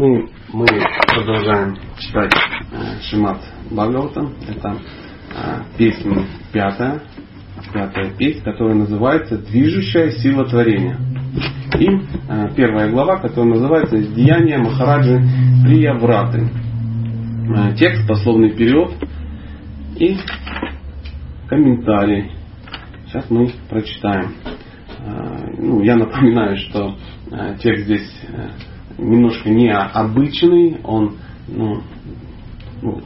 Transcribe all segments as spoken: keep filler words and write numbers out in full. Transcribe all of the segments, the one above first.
Ну, мы продолжаем читать э, Шримад-Бхагаватам. Это э, песня пятая, пятая песня, которая называется «Движущая сила творения». И э, первая глава, которая называется «Деяния Махараджи Приявраты». Э, текст, дословный перевод и комментарий. Сейчас мы прочитаем. Э, ну, я напоминаю, что э, текст здесь... Э, немножко необычный, он, ну, ну,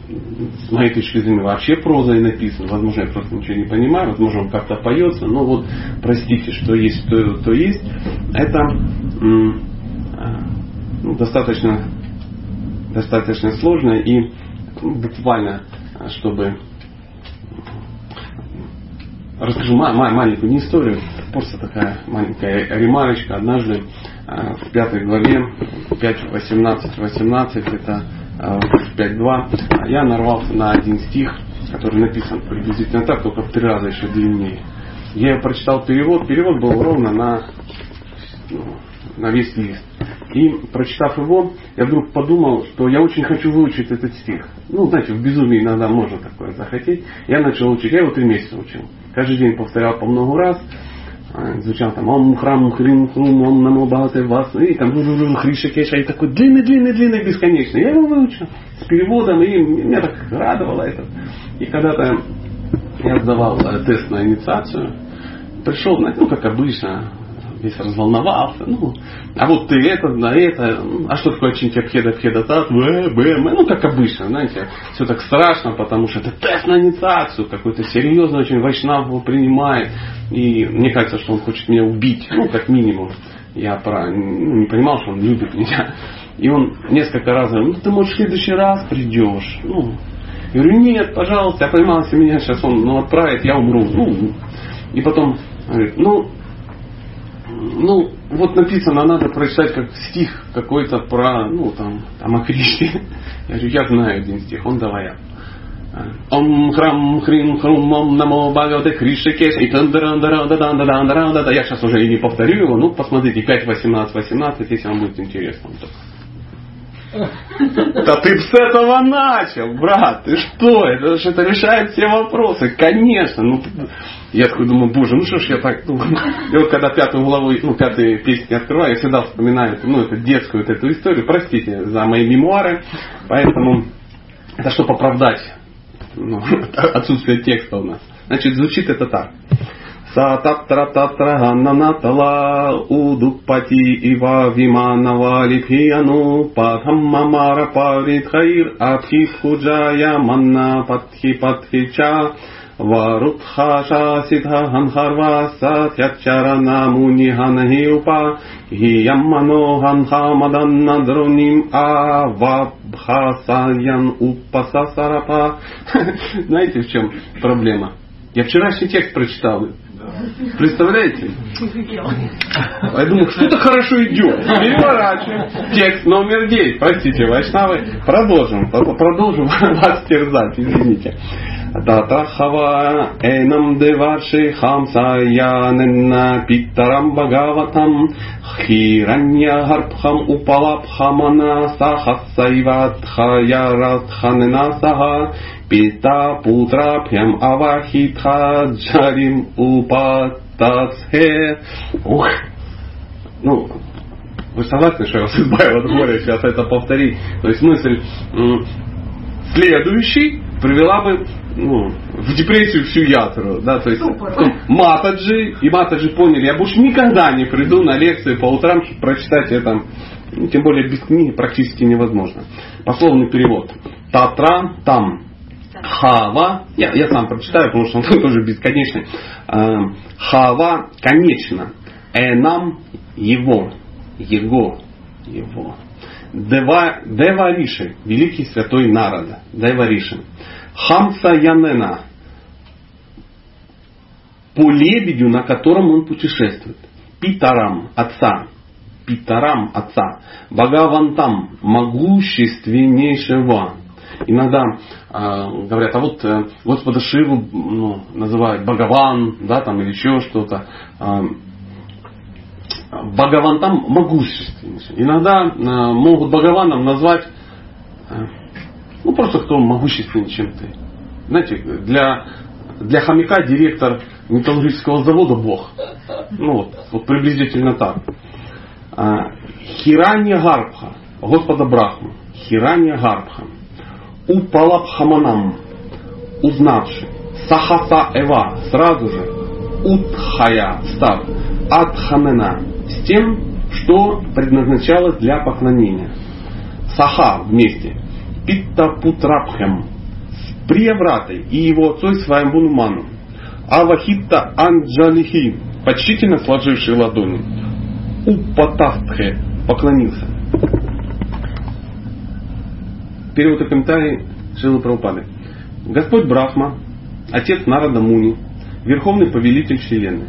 с моей точки зрения, вообще прозой написан. Возможно, я просто ничего не понимаю, возможно, он как-то поется, но вот, простите, что есть, то, то есть. Это м- ну, достаточно, достаточно сложно и буквально, чтобы... Расскажу м- м- маленькую историю, просто такая маленькая ремарочка. Однажды э, в пятой главе, пять восемнадцать восемнадцать, это э, пять два, я нарвался на один стих, который написан приблизительно так, только в три раза еще длиннее. Я прочитал перевод, перевод был ровно на, ну, на весь лист. И прочитав его, я вдруг подумал, что я очень хочу выучить этот стих. Ну, знаете, в безумии иногда можно такое захотеть. Я начал учить, я его три месяца учил. Каждый день повторял по много раз. Звучал там «Ом храм хрим хрум, ом намо бхагавате вас». И там «Ру-ру-ру хриша кеша». И такой длинный-длинный-длинный бесконечный. Я его выучил с переводом, и меня так радовало это. И когда-то я сдавал тест на инициацию. Пришел, ну, как обычно, весь разволновался. Ну, а вот ты это, да, это. А что такое чинтябхеда-пхеда-тат? Ну, как обычно, знаете. Все так страшно, потому что это тест на инициацию. Какой-то серьезный очень вайшнав его принимает. И мне кажется, что он хочет меня убить. Ну, как минимум. Я про, ну, не понимал, что он любит меня. И он несколько раз говорил: ну, ты, может, в следующий раз придешь. Ну, я говорю: нет, пожалуйста. Я понимал, если меня сейчас он, ну, отправит, я умру. Ну, и потом говорит: ну, Ну, вот написано, надо прочитать как стих какой-то про, ну, там, там о Кришне. Я говорю: я знаю один стих, он давай я. Ом храм хрим хрум ом намо бхагавате Кришне кеше. Я сейчас уже и не повторю его, ну, посмотрите, пять восемнадцать восемнадцать, если вам будет интересно. Да ты с этого начал, брат, ты что? Это же это решает все вопросы, конечно. Ну, я такой думаю: боже, ну что ж я так думаю. И вот когда пятую главу, ну, пятую песню открываю, я всегда вспоминаю, ну, эту детскую вот эту историю. Простите за мои мемуары, поэтому это чтобы оправдать, ну, отсутствие текста у нас. Значит, звучит это так. Сатаптрататрагананатала удуппати ива виманава липхияну падхаммамара паритхаир абхихуджая манна патхипатхича варутхаша сидхаганхарва сатья-чарана муниханахиупа гияммано гандхамадана дроним авабхасаян упасасарапа. Знаете, в чем проблема? Я вчерашний текст прочитал. Представляете? Я думаю, что-то хорошо идет. Переворачиваем. Текст номер девять. Простите, вайшнавы. Продолжим. Продолжим вас терзать. Извините. Татахава энам деварши хамсаяненна питарам бхагаватам хиранья гарбхам упалабхамана сахасаиватхая радханенасага пита путрабхям авахитха джарим упататхе. Ух! Ну, вы согласны, что я вас избавил от горя, сейчас это повторить? То есть мысль следующий привела бы, ну, в депрессию всю ятру, да, то есть потом матаджи, и матаджи поняли: я больше никогда не приду на лекции по утрам, чтобы прочитать это, ну, тем более без книги практически невозможно. Пословный перевод. Татра там. Хава, я, я сам прочитаю, потому что он тоже бесконечный. Хава, конечно. Энам, его, его, его. Дева, Девариши, великий святой Нарада, Девариши. Хамса Янена, по лебедю, на котором он путешествует. Питарам, отца. Питарам, отца. Бхагавантам, могущественнейшего. Иногда э, говорят: а вот э, Господа Шиву, ну, называют Бхагаван, да, там, или еще что-то. Э, э, Бхагавантам могущественнейшим. Иногда могут Бхагаваном назвать, ну, просто кто могущественнее, чем ты. Знаете, для, для хомяка директор металлургического завода бог. Ну вот, вот приблизительно так. Хиранья Гарбха, Господа Брахма, Хиранья Гарбха, Упалабхаманам, узнавший, Сахаса Эва, сразу же, Утхая, став, Адхамена, с тем, что предназначалось для поклонения. Саха вместе, Питта Путрабхем, с Приявратой и его отцой Сваямбунуманом, Авахитта Анджалихи, почтительно сложивший ладони, Упатавтхе, поклонился. Перевод и комментарий Шрилы Прабхупады. Господь Брахма, отец Нарада Муни, верховный повелитель вселенной.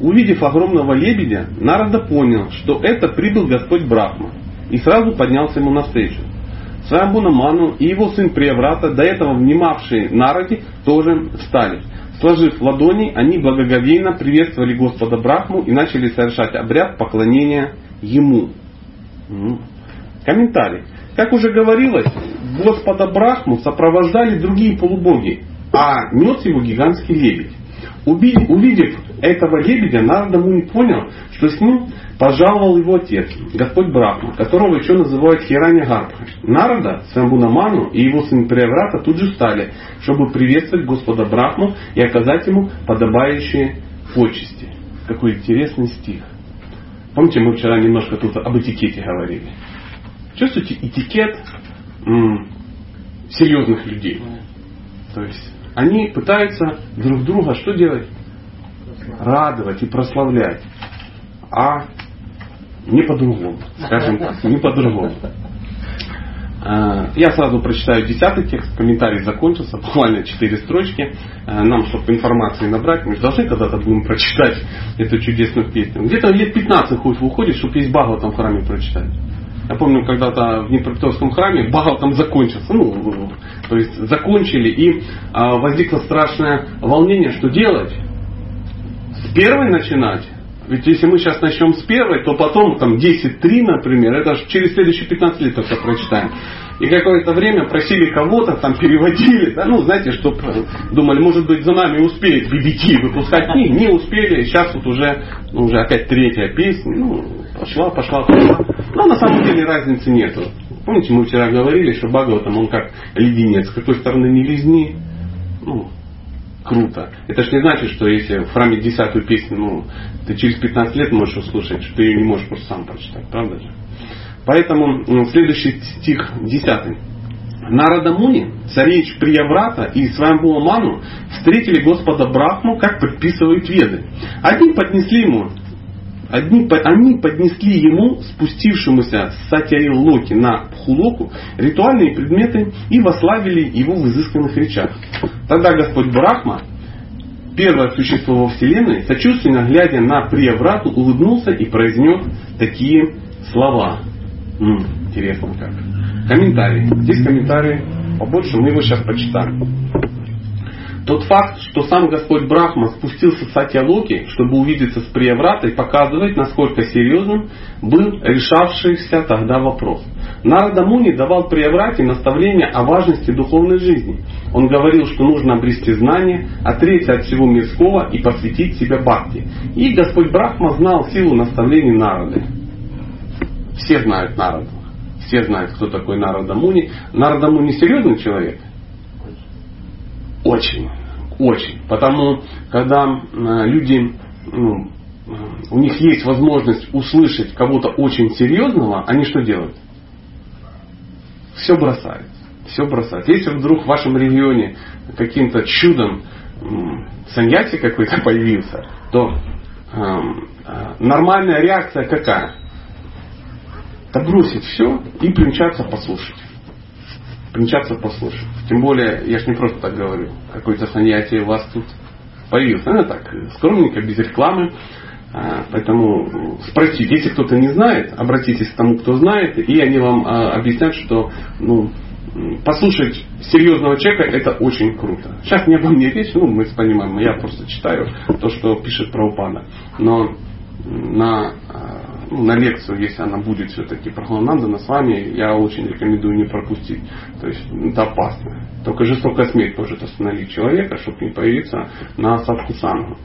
Увидев огромного лебедя, Нарада понял, что это прибыл Господь Брахма, и сразу поднялся ему навстречу. Сваямбунаману и его сын Прияврата, до этого внимавшие Нараде, тоже встали. Сложив ладони, они благоговейно приветствовали Господа Брахму и начали совершать обряд поклонения ему. Комментарий. Как уже говорилось, Господа Брахму сопровождали другие полубоги, а нес его гигантский лебедь. Увидев этого лебедя, Нарада Муни понял, что с ним пожаловал его отец, Господь Брахма, которого еще называют Хиранья Гарбха. Нарада, Сваямбунаману и его сын Прияврата тут же встали, чтобы приветствовать Господа Брахму и оказать ему подобающие почести. Какой интересный стих. Помните, мы вчера немножко тут об этикете говорили. Чувствуете этикет м, серьезных людей? То есть они пытаются друг друга что делать? Радовать и прославлять. А не по-другому. Скажем так, не по-другому. Я сразу прочитаю десятый текст. Комментарий закончился. Буквально четыре строчки. Нам, чтобы информации набрать, мы же должны когда-то будем прочитать эту чудесную песню. Где-то лет пятнадцать уходит, чтобы весь Бхагаватам в храме прочитать. Я помню, когда-то в Днепропетровском храме Бхагаватам закончился. Ну, то есть закончили, и возникло страшное волнение, что делать? С первой начинать? Ведь если мы сейчас начнем с первой, то потом там десять три, например, это же через следующие пятнадцать лет только прочитаем. И какое-то время просили кого-то, там переводили, да, ну, знаете, что думали, может быть, за нами успеют би би ти выпускать книги, не успели, сейчас вот уже, ну, уже опять третья песня, ну, пошла, пошла, пошла. Но на самом деле разницы нету. Помните, мы вчера говорили, что Бхагаватам, он как леденец, с какой стороны не лизни, ну, круто. Это ж не значит, что если в храме десятую песню, ну, ты через пятнадцать лет можешь услышать, что ты ее не можешь просто сам прочитать, правда же? Поэтому ну, следующий стих десятый. Нарада Муни, царевич Прияврата и Сваямбунаману встретили Господа Брахму, как предписывают веды. Одни поднесли ему, одни, они поднесли ему, спустившемуся с Сатья-локи на Пхулоку, ритуальные предметы и восславили его в изысканных речах. Тогда Господь Брахма, первое существо во Вселенной, сочувственно глядя на Прияврату, улыбнулся и произнес такие слова. Интересно как. Комментарии. Здесь комментарии побольше, мы его сейчас почитаем. Тот факт, что сам Господь Брахма спустился с Сатья-локи, чтобы увидеться с Приявратой, показывает, насколько серьезным был решавшийся тогда вопрос. Нарада Муни давал Прияврате наставления о важности духовной жизни. Он говорил, что нужно обрести знания, отречься от всего мирского и посвятить себя бхакти. И Господь Брахма знал силу наставлений Нарады. Все знают Нараду. Все знают, кто такой Нарада Муни. Нарада Муни серьезный человек? Очень. Очень. Потому, когда люди, ну, у них есть возможность услышать кого-то очень серьезного, они что делают? Все бросают. Все бросают. Если вдруг в вашем регионе каким-то чудом саньяси какой-то появился, то э, нормальная реакция какая? Да бросить все и примчаться послушать. Примчаться послушать. Тем более, я ж не просто так говорю, какой-то саньяси у вас тут появился. Она так, скромненько, без рекламы. Поэтому спросите, если кто-то не знает, обратитесь к тому, кто знает, и они вам объяснят, что ну, послушать серьезного человека это очень круто. Сейчас не обо мне речь, ну мы понимаем, я просто читаю то, что пишет Прабхупада. Но на ну, на лекцию, если она будет все-таки прогланандана с вами, я очень рекомендую не пропустить. То есть это опасно. Только жестокая смерть может остановить человека, чтобы не появиться на садху сангу.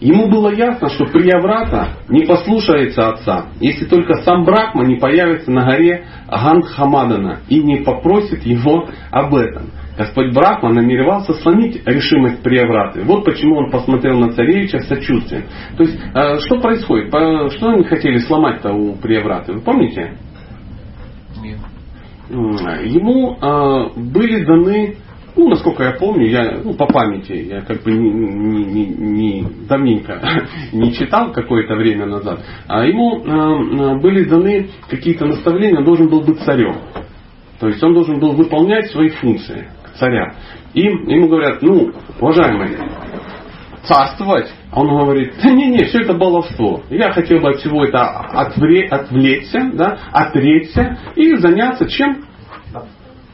Ему было ясно, что Прияврата не послушается отца, если только сам Брахма не появится на горе Гандхамадана и не попросит его об этом. Господь Брахма намеревался сломить решимость Приявраты. Вот почему он посмотрел на царевича с сочувствием. То есть, что происходит? Что они хотели сломать-то у Приявраты? Вы помните? Нет. Ему были даны... Ну, насколько я помню, я ну, по памяти, я как бы не, не, не, не, давненько не читал какое-то время назад, а ему э, были даны какие-то наставления, он должен был быть царем. То есть он должен был выполнять свои функции царя. И ему говорят, ну, уважаемый, царствовать. А он говорит, да не-не, все это баловство. Я хотел бы от всего это отвле- отвлечься, да, отречься и заняться чем?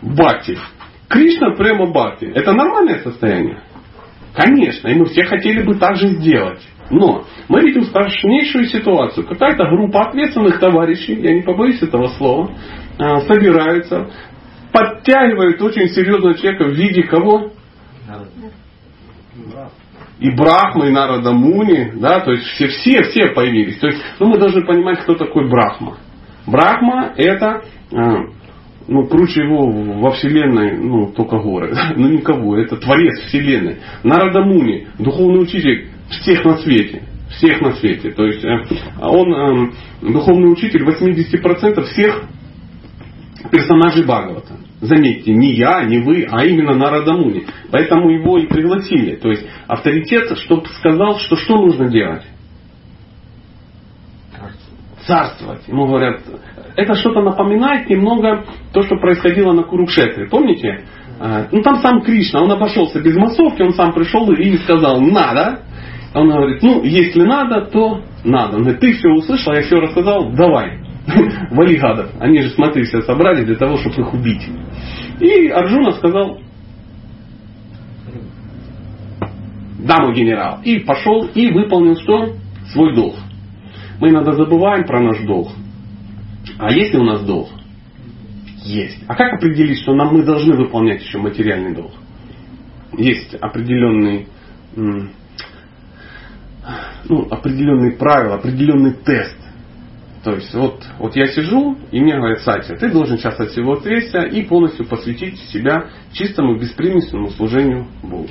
Бхакти. Кришна прямо бхакти. Это нормальное состояние? Конечно, и мы все хотели бы так же сделать. Но мы видим страшнейшую ситуацию. Какая-то группа ответственных товарищей, я не побоюсь этого слова, собирается, подтягивает очень серьезного человека в виде кого? И Брахма, и Нарада Муни, да, то есть все, все, все появились. То есть, ну, мы должны понимать, кто такой Брахма. Брахма это... Ну, круче его во Вселенной, ну, только горы. Ну, никого. Это Творец Вселенной. Нарада Муни, духовный учитель всех на свете. Всех на свете. То есть, он духовный учитель восемьдесят процентов всех персонажей Бхагавата. Заметьте, не я, не вы, а именно Нарада Муни. Поэтому его и пригласили. То есть, авторитет, чтобы сказал, что что нужно делать? Царствовать. Ему говорят... Это что-то напоминает немного то, что происходило на Курукшетре. Помните? Ну там сам Кришна, он обошелся без массовки, он сам пришел и сказал «надо». Он говорит, ну если надо, то надо. Он говорит, ты все услышал, я все рассказал, давай. Вали гадов. Они же, смотри, все собрались для того, чтобы их убить. И Арджуна сказал «да, мой генерал». И пошел и выполнил что? Свой долг. Мы иногда забываем про наш долг. А есть ли у нас долг? Есть. А как определить, что нам мы должны выполнять еще материальный долг? Есть определенные, ну, определенные правила, определенный тест. То есть вот, вот я сижу, и мне говорят, Сатья, ты должен сейчас от всего отречься и полностью посвятить себя чистому, беспримесному служению Богу.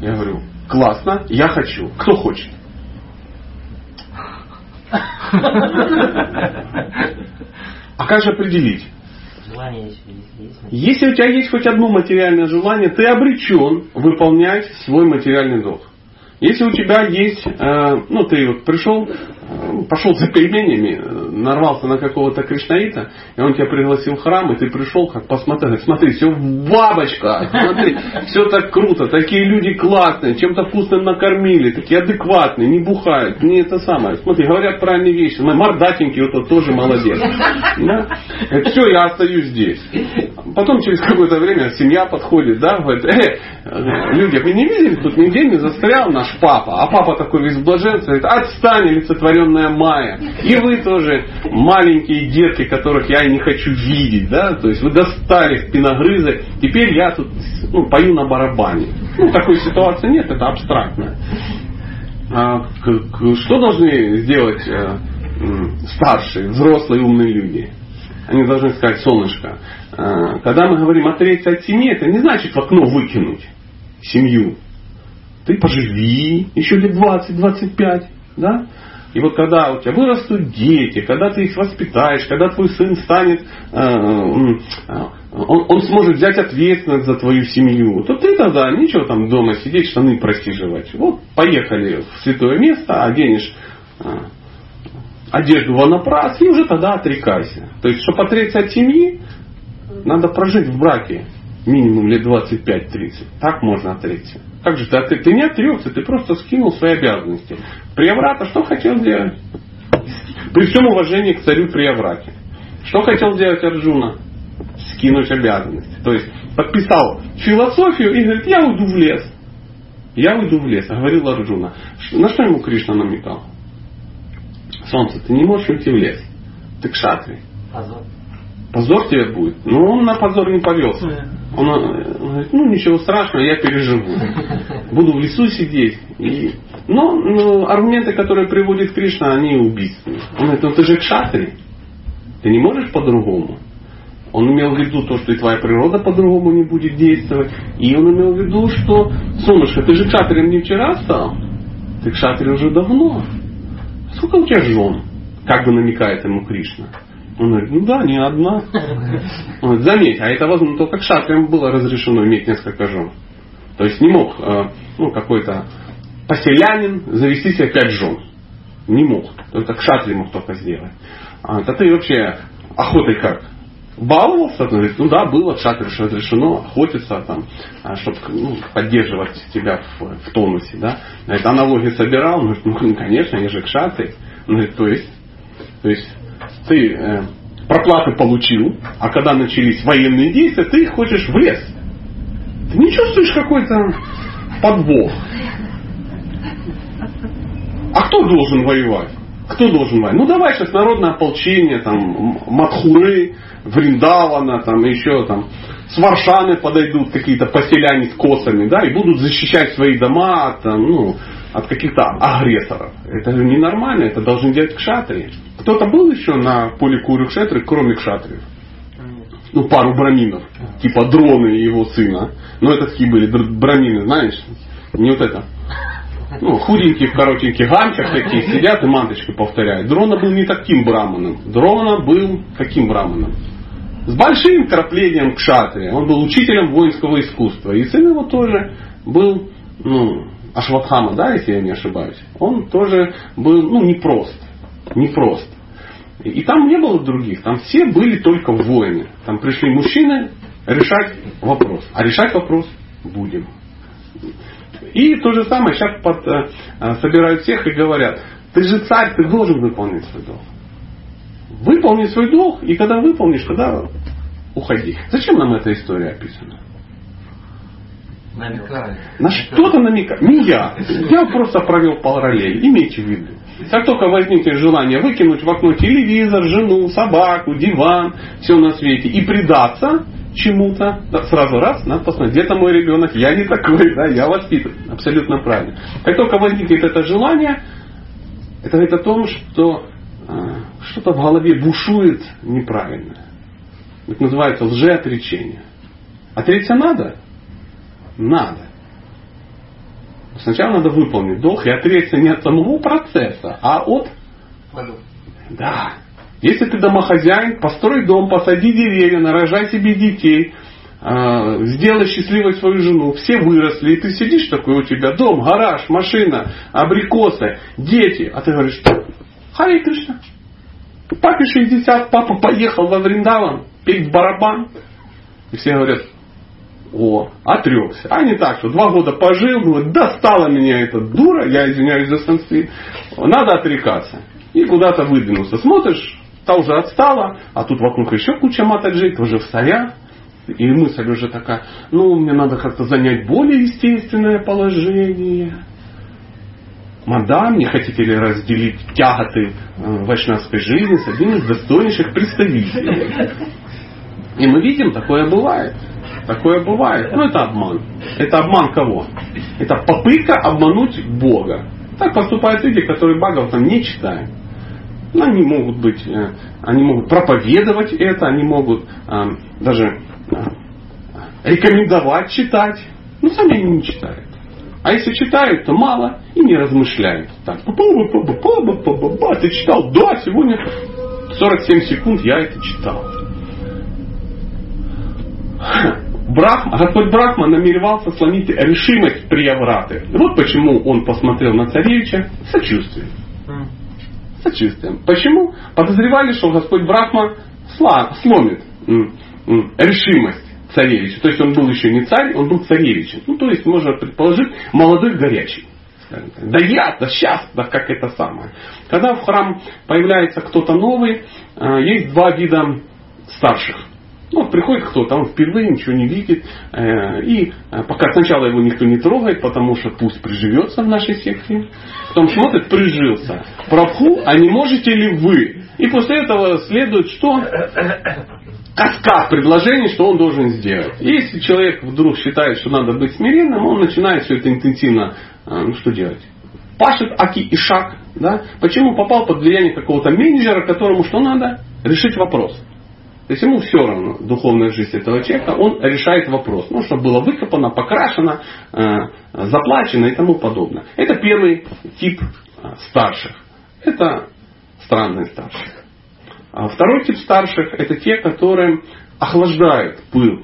Я говорю, классно, я хочу. Кто хочет? А как же определить? Желание есть, есть. Если у тебя есть хоть одно материальное желание, ты обречен выполнять свой материальный долг. Если у тебя есть, э, ну ты вот пришел, э, пошел за пельменями, нарвался на какого-то кришнаита, и он тебя пригласил в храм, и ты пришел, как посмотри, смотри, все в бабочках, смотри, все так круто, такие люди классные, чем-то вкусным накормили, такие адекватные, не бухают, не это самое, смотри, говорят правильные вещи, мордатенький вот тот тоже молодец. Да? Все, я остаюсь здесь. Потом через какое-то время семья подходит, да, говорит, э, люди, вы не видели, тут нигде не застрял наш папа, а папа такой весь блаженство, говорит, отстань, олицетворенная Майя, и вы тоже маленькие детки, которых я и не хочу видеть, да, то есть вы достали спиногрызы, теперь я тут ну, пою на барабане. Ну, такой ситуации нет, это абстрактно. А, что должны сделать старшие, взрослые, умные люди? Они должны сказать, солнышко, когда мы говорим отречься от семьи, это не значит в окно выкинуть семью. Ты поживи еще лет двадцать-двадцать пять, да? И вот когда у тебя вырастут дети, когда ты их воспитаешь, когда твой сын станет, э, он, он сможет взять ответственность за твою семью, то ты тогда ничего там дома сидеть, штаны просиживать. Вот поехали в святое место, оденешь э, одежду ванапрас и уже тогда отрекайся. То есть, чтобы отречься от семьи, надо прожить в браке минимум лет двадцать пять-тридцать. Так можно отречься. Как же ты, ты не отрекся, ты просто скинул свои обязанности. Прияврата что хотел сделать? При всем уважении к царю Прияврате. Что хотел сделать Арджуна? Скинуть обязанности. То есть подписал философию и говорит, я уйду в лес. Я уйду в лес, говорил Арджуна. На что ему Кришна намекал? солнце, ты не можешь уйти в лес. Ты кшатри. Позор. Позор тебе будет. Но он на позор не повелся. Он, он говорит, ну ничего страшного, я переживу. Буду в лесу сидеть. И... Но, но аргументы, которые приводит Кришна, они убийственны. Он говорит, ну ты же кшатри. Ты не можешь по-другому. Он имел в виду то, что и твоя природа по-другому не будет действовать. И он имел в виду, что, солнышко, ты же кшатрием не вчера стал. Ты кшатри уже давно. Сколько у тебя жен? Как бы намекает ему Кришна. Он говорит, ну да, не одна. Он говорит, заметь, а это возможно только кшатриям было разрешено иметь несколько жен. То есть не мог ну, какой-то поселянин завести себе пять жен. Не мог. Только кшатри мог только сделать. А ты вообще охотой как? Баловался? Он говорит, ну да, было, кшатри разрешено охотиться, там, чтобы ну, поддерживать тебя в, в тонусе. Да? Говорит, аналогии собирал? Он говорит, ну конечно, я же кшатри. Он говорит, то есть... То есть ты э, проплаты получил, а когда начались военные действия, ты хочешь в лес. Ты не чувствуешь какой-то подвох. А кто должен воевать? Кто должен воевать? Ну давай сейчас народное ополчение, там, Матхуры, Вриндавана, там еще там, с Варшаны подойдут какие-то поселяне с косами, да, и будут защищать свои дома, там, ну, от каких-то агрессоров. Это же ненормально, это должны делать кшатрии. Кто-то был еще на поле Курукшетры, кроме кшатриев? Ну, пару браминов, типа Дроны и его сына. Но это такие были брамины, знаешь, не вот это. Ну, худенькие в коротеньких гамчах такие сидят и манточки повторяют. Дрона был не таким браманом. Дрона был каким браманом? С большим краплением кшатрия. Он был учителем воинского искусства. И сын его тоже был, ну, Ашватхама, да, если я не ошибаюсь. Он тоже был, ну, непрост. Непрост. И там не было других. Там все были только воины. Там пришли мужчины решать вопрос. А решать вопрос будем. И то же самое сейчас под, а, собирают всех и говорят, ты же царь, ты должен выполнить свой долг. Выполни свой долг, и когда выполнишь, тогда уходи. Зачем нам эта история описана? Намекали. На что-то намекает. Не я. Я просто провел параллель. Имейте в виду. Как только возникнет желание выкинуть в окно телевизор, жену, собаку, диван, все на свете, и предаться чему-то, да, сразу раз, надо посмотреть, где-то мой ребенок, я не такой, да, я воспитан. Абсолютно правильно. Как только возникнет это желание, это говорит о том, что э, что-то в голове бушует неправильное. Это называется лжеотречение. Отречься надо? Надо. Сначала надо выполнить долг и отречься не от самого процесса, а от... Да. Если ты домохозяин, построй дом, посади деревья, нарожай себе детей, э, сделай счастливой свою жену. Все выросли, и ты сидишь такой, у тебя дом, гараж, машина, абрикосы, дети. А ты говоришь, Харе Кришна, папе шестьдесят, папа поехал во Вриндаван петь барабан. И все говорят... О, отрекся. А не так, что два года пожил, говорит, достала меня эта дура, я извиняюсь за санскрит, надо отрекаться. И куда-то выдвинулся. Смотришь, та уже отстала, а тут вокруг еще куча матаджей, тоже в саря. И мысль уже такая, ну, мне надо как-то занять более естественное положение. Мадам, не хотите ли разделить тяготы вайшнавской жизни с одним из достойнейших представителей? И мы видим, такое бывает. Такое бывает. Ну, это обман. Это обман кого? Это попытка обмануть Бога. Так поступают люди, которые Бхагаватам не читают. Но они могут быть, они могут проповедовать это, они могут э, даже э, рекомендовать читать. Но сами они не читают. А если читают, то мало и не размышляют. Так, ты читал? Да, сегодня сорок семь секунд я это читал. Брахма, Господь Брахма намеревался сломить решимость Приявраты. Вот почему он посмотрел на царевича сочувствием. Сочувствием. Почему? Подозревали, что Господь Брахма сломит решимость царевича. То есть он был еще не царь, он был царевичем. Ну, то есть можно предположить, молодой горячий. Да я, да сейчас, да как это самое. Когда в храм появляется кто-то новый, есть два вида старших. Ну, приходит кто-то, он впервые ничего не видит. И пока сначала его никто не трогает, потому что пусть приживется в нашей секте. Потом смотрит, прижился. Прабху, а не можете ли вы? И после этого следует что? Каскад предложений, что он должен сделать. Если человек вдруг считает, что надо быть смиренным, он начинает все это интенсивно, ну что делать? Пашет аки и шаг. Да? Почему попал под влияние какого-то менеджера, которому что надо? Решить вопрос. То есть ему все равно духовная жизнь этого человека, он решает вопрос. Ну, чтобы было выкопано, покрашено, заплачено и тому подобное. Это первый тип старших. Это странные старшие. Второй тип старших — это те, которые охлаждают пыл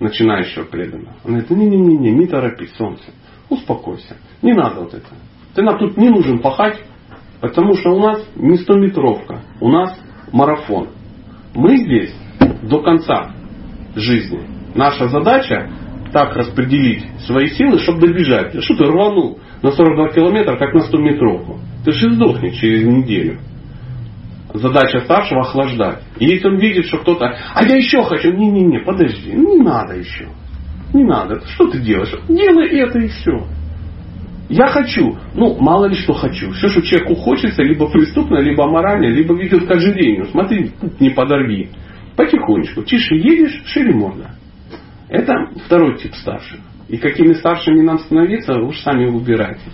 начинающего преданного. Он говорит: не-не-не, не торопись, солнце, успокойся, не надо вот это. Ты нам тут не нужен пахать, потому что у нас не стометровка, у нас марафон. Мы здесь до конца жизни. Наша задача так распределить свои силы, чтобы добежать. Что ты рванул на сорок два километра, как на стометровку? Ты же сдохнешь через неделю. Задача старшего — охлаждать. И если он видит, что кто-то: а я еще хочу. Не-не-не, подожди, не надо еще. Не надо. Что ты делаешь? Делай это и все. Я хочу. Ну, мало ли что хочу. Все, что человеку хочется, либо преступно, либо аморально, либо ведет к ожирению. Смотри, не подорви. Потихонечку. Тише едешь, шире можно. Это второй тип старших. И какими старшими нам становиться, вы уж сами выбирайте.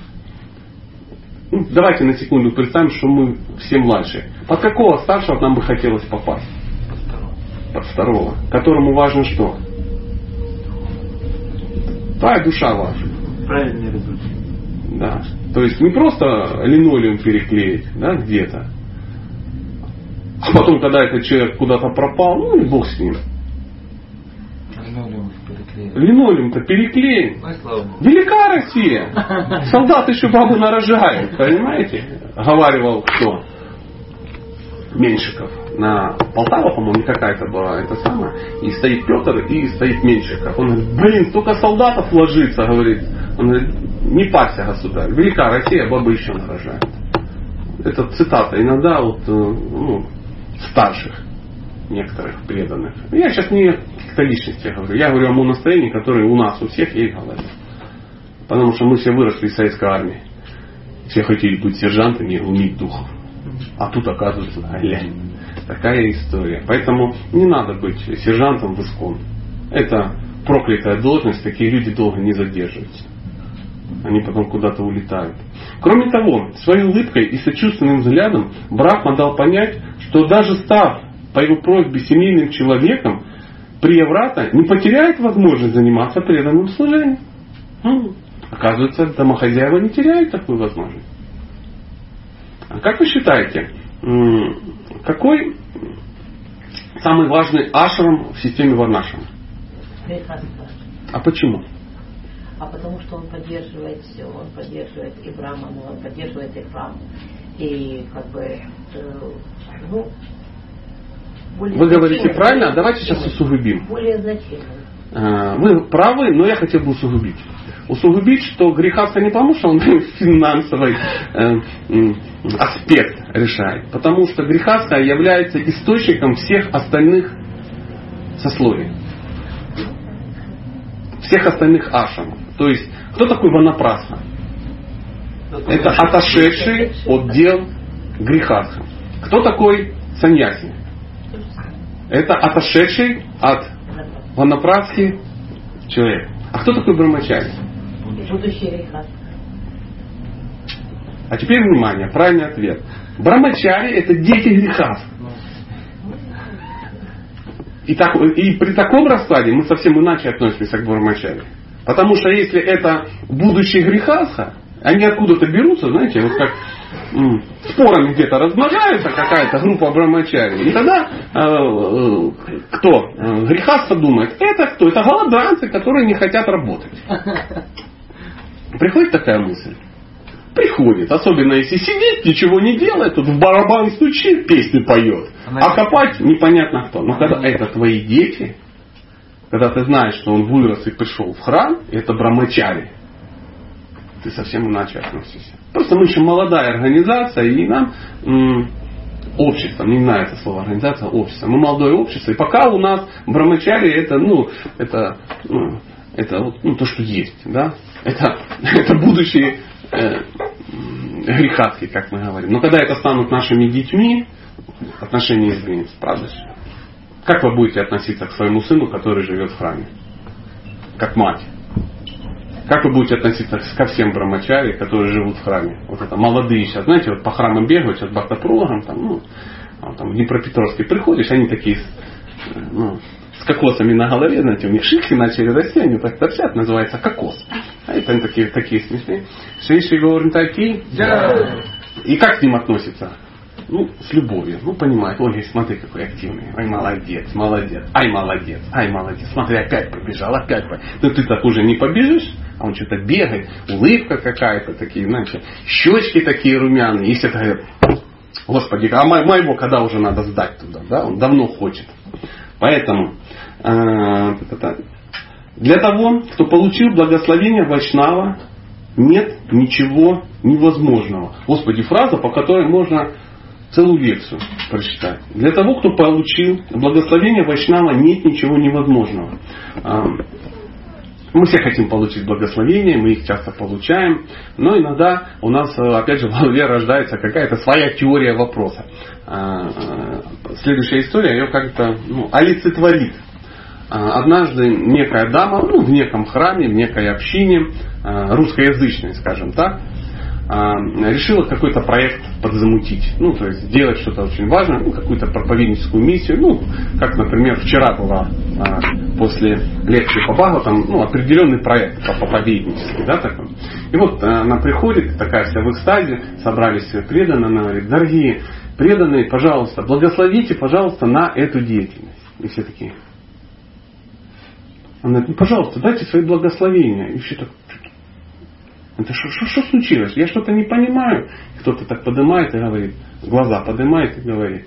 Ну, давайте на секунду представим, что мы все младшие. Под какого старшего нам бы хотелось попасть? Под второго. Под второго. Которому важно что? Твоя душа важна. Правильный результат. Да. То есть не просто линолеум переклеить, да, где-то. А потом, когда этот человек куда-то пропал, ну и бог с ним. Линолеум переклеим. Линолеум-то переклеим. Ну, велика Россия. Солдат еще бабу нарожает, понимаете? Говаривал кто? Меньшиков. На Полтаву, по-моему, какая-то была это самая. И стоит Петр, и стоит Меньшиков. Он говорит: блин, столько солдатов ложится, говорит. Он говорит: не парься, государь, велика Россия, бабы еще нарожают. Это цитата иногда вот, ну, старших некоторых преданных. Я сейчас не о каких-то личностях говорю. Я говорю о моем настроении, которое у нас у всех есть в голове. Потому что мы все выросли из советской армии. Все хотели быть сержантами и уметь духов. А тут оказывается, глянь, такая история. Поэтому не надо быть сержантом в ИСККОН. Это проклятая должность, такие люди долго не задерживаются. Они потом куда-то улетают. Кроме того, своей улыбкой и сочувственным взглядом Брахма дал понять, что даже став по его просьбе семейным человеком, Прияврата не потеряет возможность заниматься преданным служением. М-м. Оказывается, домохозяева не теряют такую возможность. А как вы считаете, какой самый важный ашрам в системе Варнашрама? А почему? А потому что он поддерживает все, он поддерживает и Браману, он поддерживает и храм, и как бы, ну, более. Вы говорите правильно, а давайте сейчас усугубим. Более значительно. Вы правы, но я хотел бы усугубить. Усугубить, что греховство не потому, что он финансовый э, аспект решает, потому что греховство является источником всех остальных сословий. Всех остальных ашрамов. То есть, кто такой ванапрастха? Это отошедший от дел грехастха. Кто такой саньяси? Это отошедший от ванапрастхи человек. А кто такой брахмачари? Будущий грехастха. А теперь внимание, правильный ответ. Брахмачари — это дети грехастха. И, так, и при таком раскладе мы совсем иначе относимся к брахмачари. Потому что если это будущие грехастха, они откуда-то берутся, знаете, вот как м, спорами где-то размножаются какая-то группа брахмачари. И тогда э, э, кто? Грехастха думает: это кто? Это голодранцы, которые не хотят работать. Приходит такая мысль? Приходит. Особенно если сидит, ничего не делает, тут в барабан стучит, песни поет. А копать непонятно кто. Но когда это твои дети, когда ты знаешь, что он вырос и пришел в храм, это брахмачари, ты совсем иначе относишься. Просто мы еще молодая организация, и нам м- обществом, не знаю это слово организация, общество. Мы молодое общество, и пока у нас брамачари это, ну, это, ну, это вот, ну, то, что есть, да, это, это будущие э, грехатки, как мы говорим. Но когда это станут нашими детьми, отношения изменятся, правда же? Как вы будете относиться к своему сыну, который живет в храме? Как мать? Как вы будете относиться ко всем брамачари, которые живут в храме? Вот это молодые сейчас, знаете, вот по храмам бегают, сейчас бхактапрологам, там, ну, там, в Днепропетровске приходишь, они такие, ну, с кокосами на голове, знаете, у них шишки начали расти, они так торчат, называется кокос. А это они такие, такие смешные. Шишки, говорим, такие. И как к ним относятся? Ну, с любовью. Ну, понимает, ой, смотри, какой активный. Ой, молодец, молодец. Ай, молодец, ай, молодец. Смотри, опять побежал, опять побежал. Но ты так уже не побежишь, а он что-то бегает. Улыбка какая-то, такие, знаете, щечки такие румяные. И все говорят, Господи, а мо- моего когда уже надо сдать туда, да? Он давно хочет. Поэтому, э- для того, кто получил благословение Вайшнава, нет ничего невозможного. Господи, фраза, по которой можно целую лекцию прочитать. Для того, кто получил благословение Вайшнава, нет ничего невозможного. Мы все хотим получить благословение, мы их часто получаем, но иногда у нас, опять же, в голове рождается какая-то своя теория вопроса. Следующая история ее как-то, ну, олицетворит. Однажды некая дама, ну, в неком храме, в некой общине, русскоязычной, скажем так, решила какой-то проект подзамутить. Ну, то есть сделать что-то очень важное, ну, какую-то проповедническую миссию. Ну, как, например, вчера была после лекции по Бхагаватам, ну, определенный проект по проповеднически, да, такой. И вот она приходит, такая вся в экстазе, собрались все преданные, она говорит, дорогие преданные, пожалуйста, благословите, пожалуйста, на эту деятельность. И все такие. Она говорит, ну, пожалуйста, дайте свои благословения. И все так. Это что случилось? Я что-то не понимаю. Кто-то так поднимает и говорит, глаза поднимает и говорит,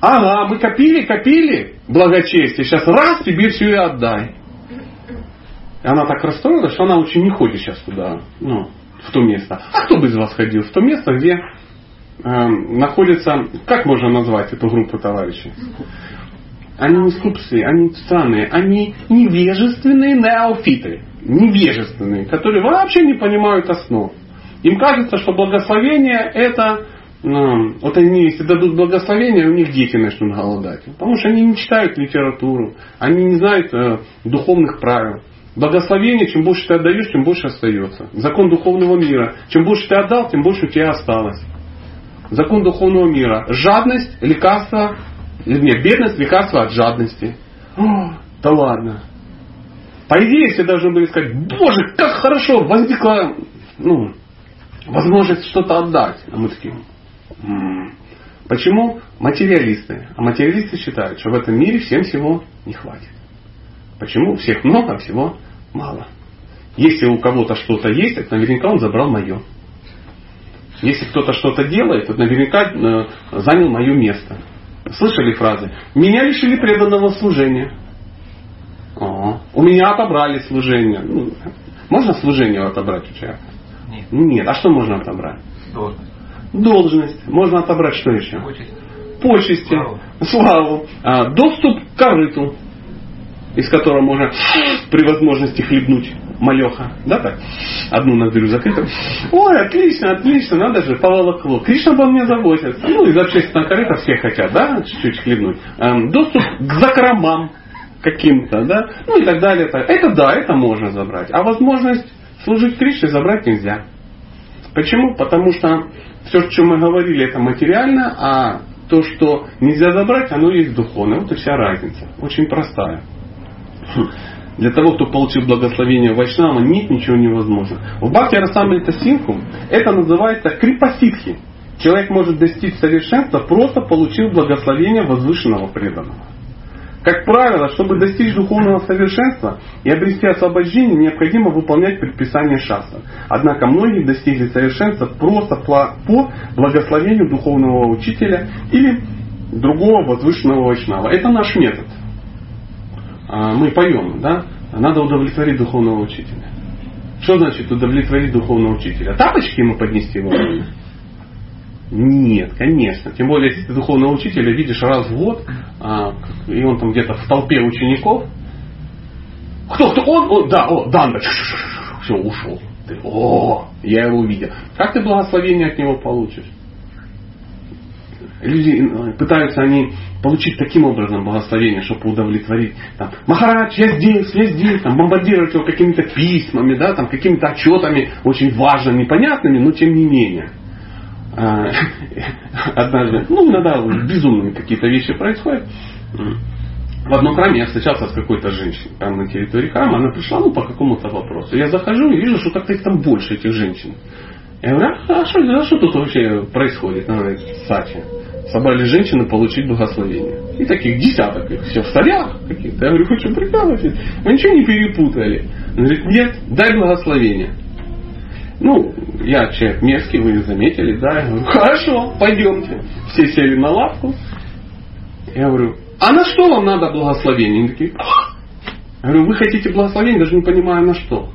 ага, мы копили, копили благочестие, сейчас раз, тебе все и отдай. И она так расстроилась, что она очень не ходит сейчас туда, ну, в то место. А кто бы из вас ходил? В то место, где э, находится, как можно назвать эту группу товарищей? Они не скупцы, они странные, они невежественные неофиты. Невежественные, которые вообще не понимают основ. Им кажется, что благословение это... Ну, вот они, если дадут благословение, у них дети начнут голодать. Потому что они не читают литературу, они не знают э, духовных правил. Благословение, чем больше ты отдаешь, тем больше остается. Закон духовного мира. Чем больше ты отдал, тем больше у тебя осталось. Закон духовного мира. Жадность, лекарство... Нет, бедность, лекарство от жадности. О, да ладно. По идее, все должны были сказать, боже, как хорошо, возникла, ну, возможность что-то отдать. А мы такие, м-м. Почему материалисты? А материалисты считают, что в этом мире всем всего не хватит. Почему всех много, а всего мало? Если у кого-то что-то есть, это наверняка он забрал мое. Если кто-то что-то делает, это наверняка занял мое место. Слышали фразы? Меня лишили преданного служения. О, у меня отобрали служение. Ну, можно служение отобрать у человека? Нет. Нет. А что можно отобрать? Должность. Должность. Можно отобрать что еще? Почесть. Почести. Славу. Славу. А, доступ к корыту, из которого можно при возможности хлебнуть малеха. Да так? Одну ноздрю закрытую. Ой, отлично, отлично. Надо же, поволокло. Кришна обо мне заботится. Ну, из общественного корыта все хотят, да? Чуть-чуть хлебнуть. А, доступ к закромам. Каким-то, да, ну и так далее. Это да, это можно забрать. А возможность служить Кришне забрать нельзя. Почему? Потому что все, о чем мы говорили, это материально, а то, что нельзя забрать, оно есть духовное. Вот и вся разница. Очень простая. Для того, кто получил благословение Вайшнава, нет ничего невозможного. В Бхакти Расамрита Синху это называется крипаситхи. Человек может достичь совершенства, просто получив благословение возвышенного преданного. Как правило, чтобы достичь духовного совершенства и обрести освобождение, необходимо выполнять предписания шастр. Однако многие достигли совершенства просто по благословению духовного учителя или другого возвышенного вайшнава. Это наш метод. Мы поем, да? Надо удовлетворить духовного учителя. Что значит удовлетворить духовного учителя? Тапочки ему поднести вовремя? Нет, конечно. Тем более, если ты духовного учителя видишь раз в год, а, и он там где-то в толпе учеников. Кто, кто, он, он да, о, Данда, все, ушел. Ты, о, я его увидел. Как ты благословение от него получишь? Люди пытаются они получить таким образом благословение, чтобы удовлетворить. Там, Махарадж, я здесь, я здесь, там, бомбардировать его какими-то письмами, да, там, какими-то отчетами, очень важными, непонятными, но тем не менее. Однажды, ну, иногда безумные какие-то вещи происходят. В одном храме я встречался с какой-то женщиной, там на территории храма, она пришла, ну, по какому-то вопросу. Я захожу и вижу, что как-то их там больше, этих женщин. Я говорю, а что, а что тут вообще происходит? Она говорит, Сати, собрались женщины получить благословение. И таких десяток, их все в солях каких-то. Я говорю, вы что, прикалываетесь? Вы ничего не перепутали? Она говорит, нет, дай благословение. Ну, я человек мерзкий, вы заметили, да? Я говорю, хорошо, пойдемте. Все сели на лавку. Я говорю, а на что вам надо благословение? Они такие, ах! Я говорю, вы хотите благословение, даже не понимаю на что.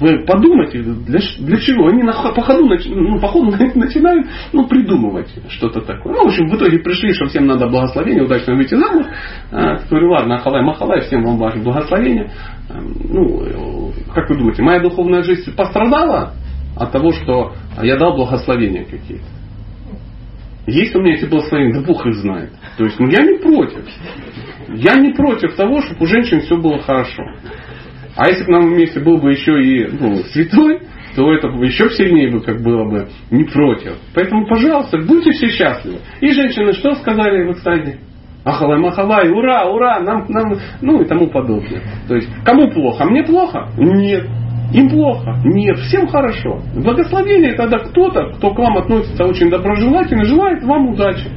Вы подумайте, для, для чего? Они на, по ходу, ну, по ходу начинают ну, придумывать что-то такое. Ну, в общем, в итоге пришли, что всем надо благословение, удачно выйти замуж. А, говорю, ладно, ахалай-махалай, всем вам ваше благословение. А, ну, как вы думаете, моя духовная жизнь пострадала от того, что я дал благословения какие-то? Есть у меня эти благословения, да Бог их знает. То есть, ну, я не против. Я не против того, чтобы у женщин все было хорошо. А если бы на моем месте был бы еще и ну, святой, то это бы еще сильнее бы, как было бы не против. Поэтому, пожалуйста, будьте все счастливы. И женщины что сказали в экстазе? Ахалай, махалай, ура, ура, нам, нам, ну и тому подобное. То есть, кому плохо? Мне плохо? Нет. Им плохо? Нет. Всем хорошо. Благословение тогда кто-то, кто к вам относится очень доброжелательно, желает вам удачи.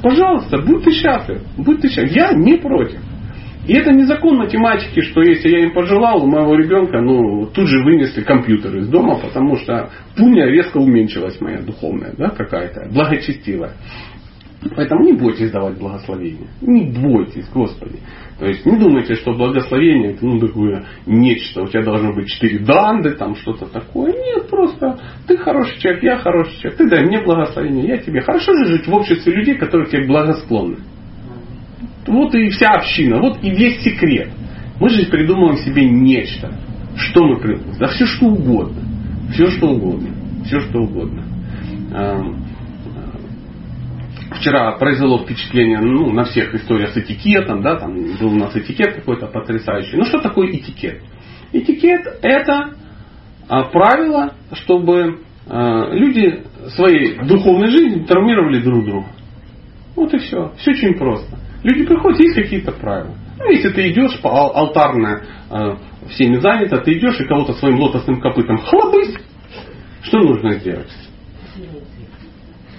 Пожалуйста, будьте счастливы. Будьте счастливы. Я не против. И это не закон математики, что если я им пожелал, у моего ребенка ну, тут же вынесли компьютер из дома, потому что пуня резко уменьшилась моя духовная, да, какая-то, благочестивая. Поэтому не бойтесь давать благословение. Не бойтесь, Господи. То есть не думайте, что благословение это ну, такое нечто. У тебя должно быть четыре данды, там что-то такое. Нет, просто ты хороший человек, я хороший человек. Ты дай мне благословение, я тебе. Хорошо же жить в обществе людей, которые тебе благосклонны. Вот и вся община, вот и весь секрет. Мы же придумываем себе нечто. Что мы придумываем? Да все что угодно. Все что угодно. Все что угодно. Вчера произвело впечатление ну, на всех история с этикетом. Да, там был у нас этикет какой-то потрясающий. Ну что такое этикет? Этикет это правило, чтобы люди своей духовной жизнью травмировали друг друга. Вот и все. Все очень просто. Люди приходят, есть какие-то правила. Ну, если ты идешь по алтарно, э, всеми занято, ты идешь и кого-то своим лотосным копытом хлобысь, что нужно сделать?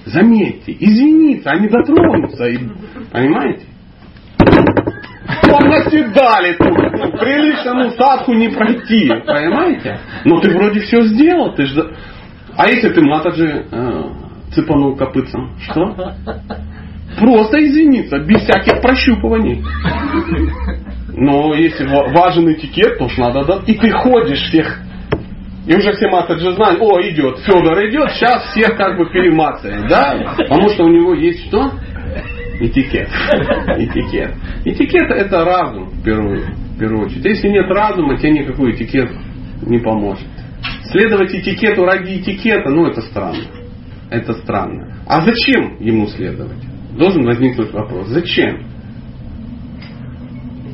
Заметьте, извиниться, а не дотронуться. И, понимаете? Вам наседали тут. Приличному садху не пройти. Понимаете? Но ты вроде все сделал. Ты ж... А если ты матаджи э, цепанул копытцем? Что? Просто извиниться, без всяких прощупываний. Но если важен этикет, то уж надо дать. И ты ходишь всех. И уже все матаджи знают, о, идет, Федор идет, сейчас всех как бы перемацает. Да? Потому что у него есть что? Этикет. Этикет. Этикет это разум, в первую, в первую очередь. Если нет разума, тебе никакой этикет не поможет. Следовать этикету ради этикета, ну это странно. Это странно. А зачем ему следовать? Должен возникнуть вопрос. Зачем?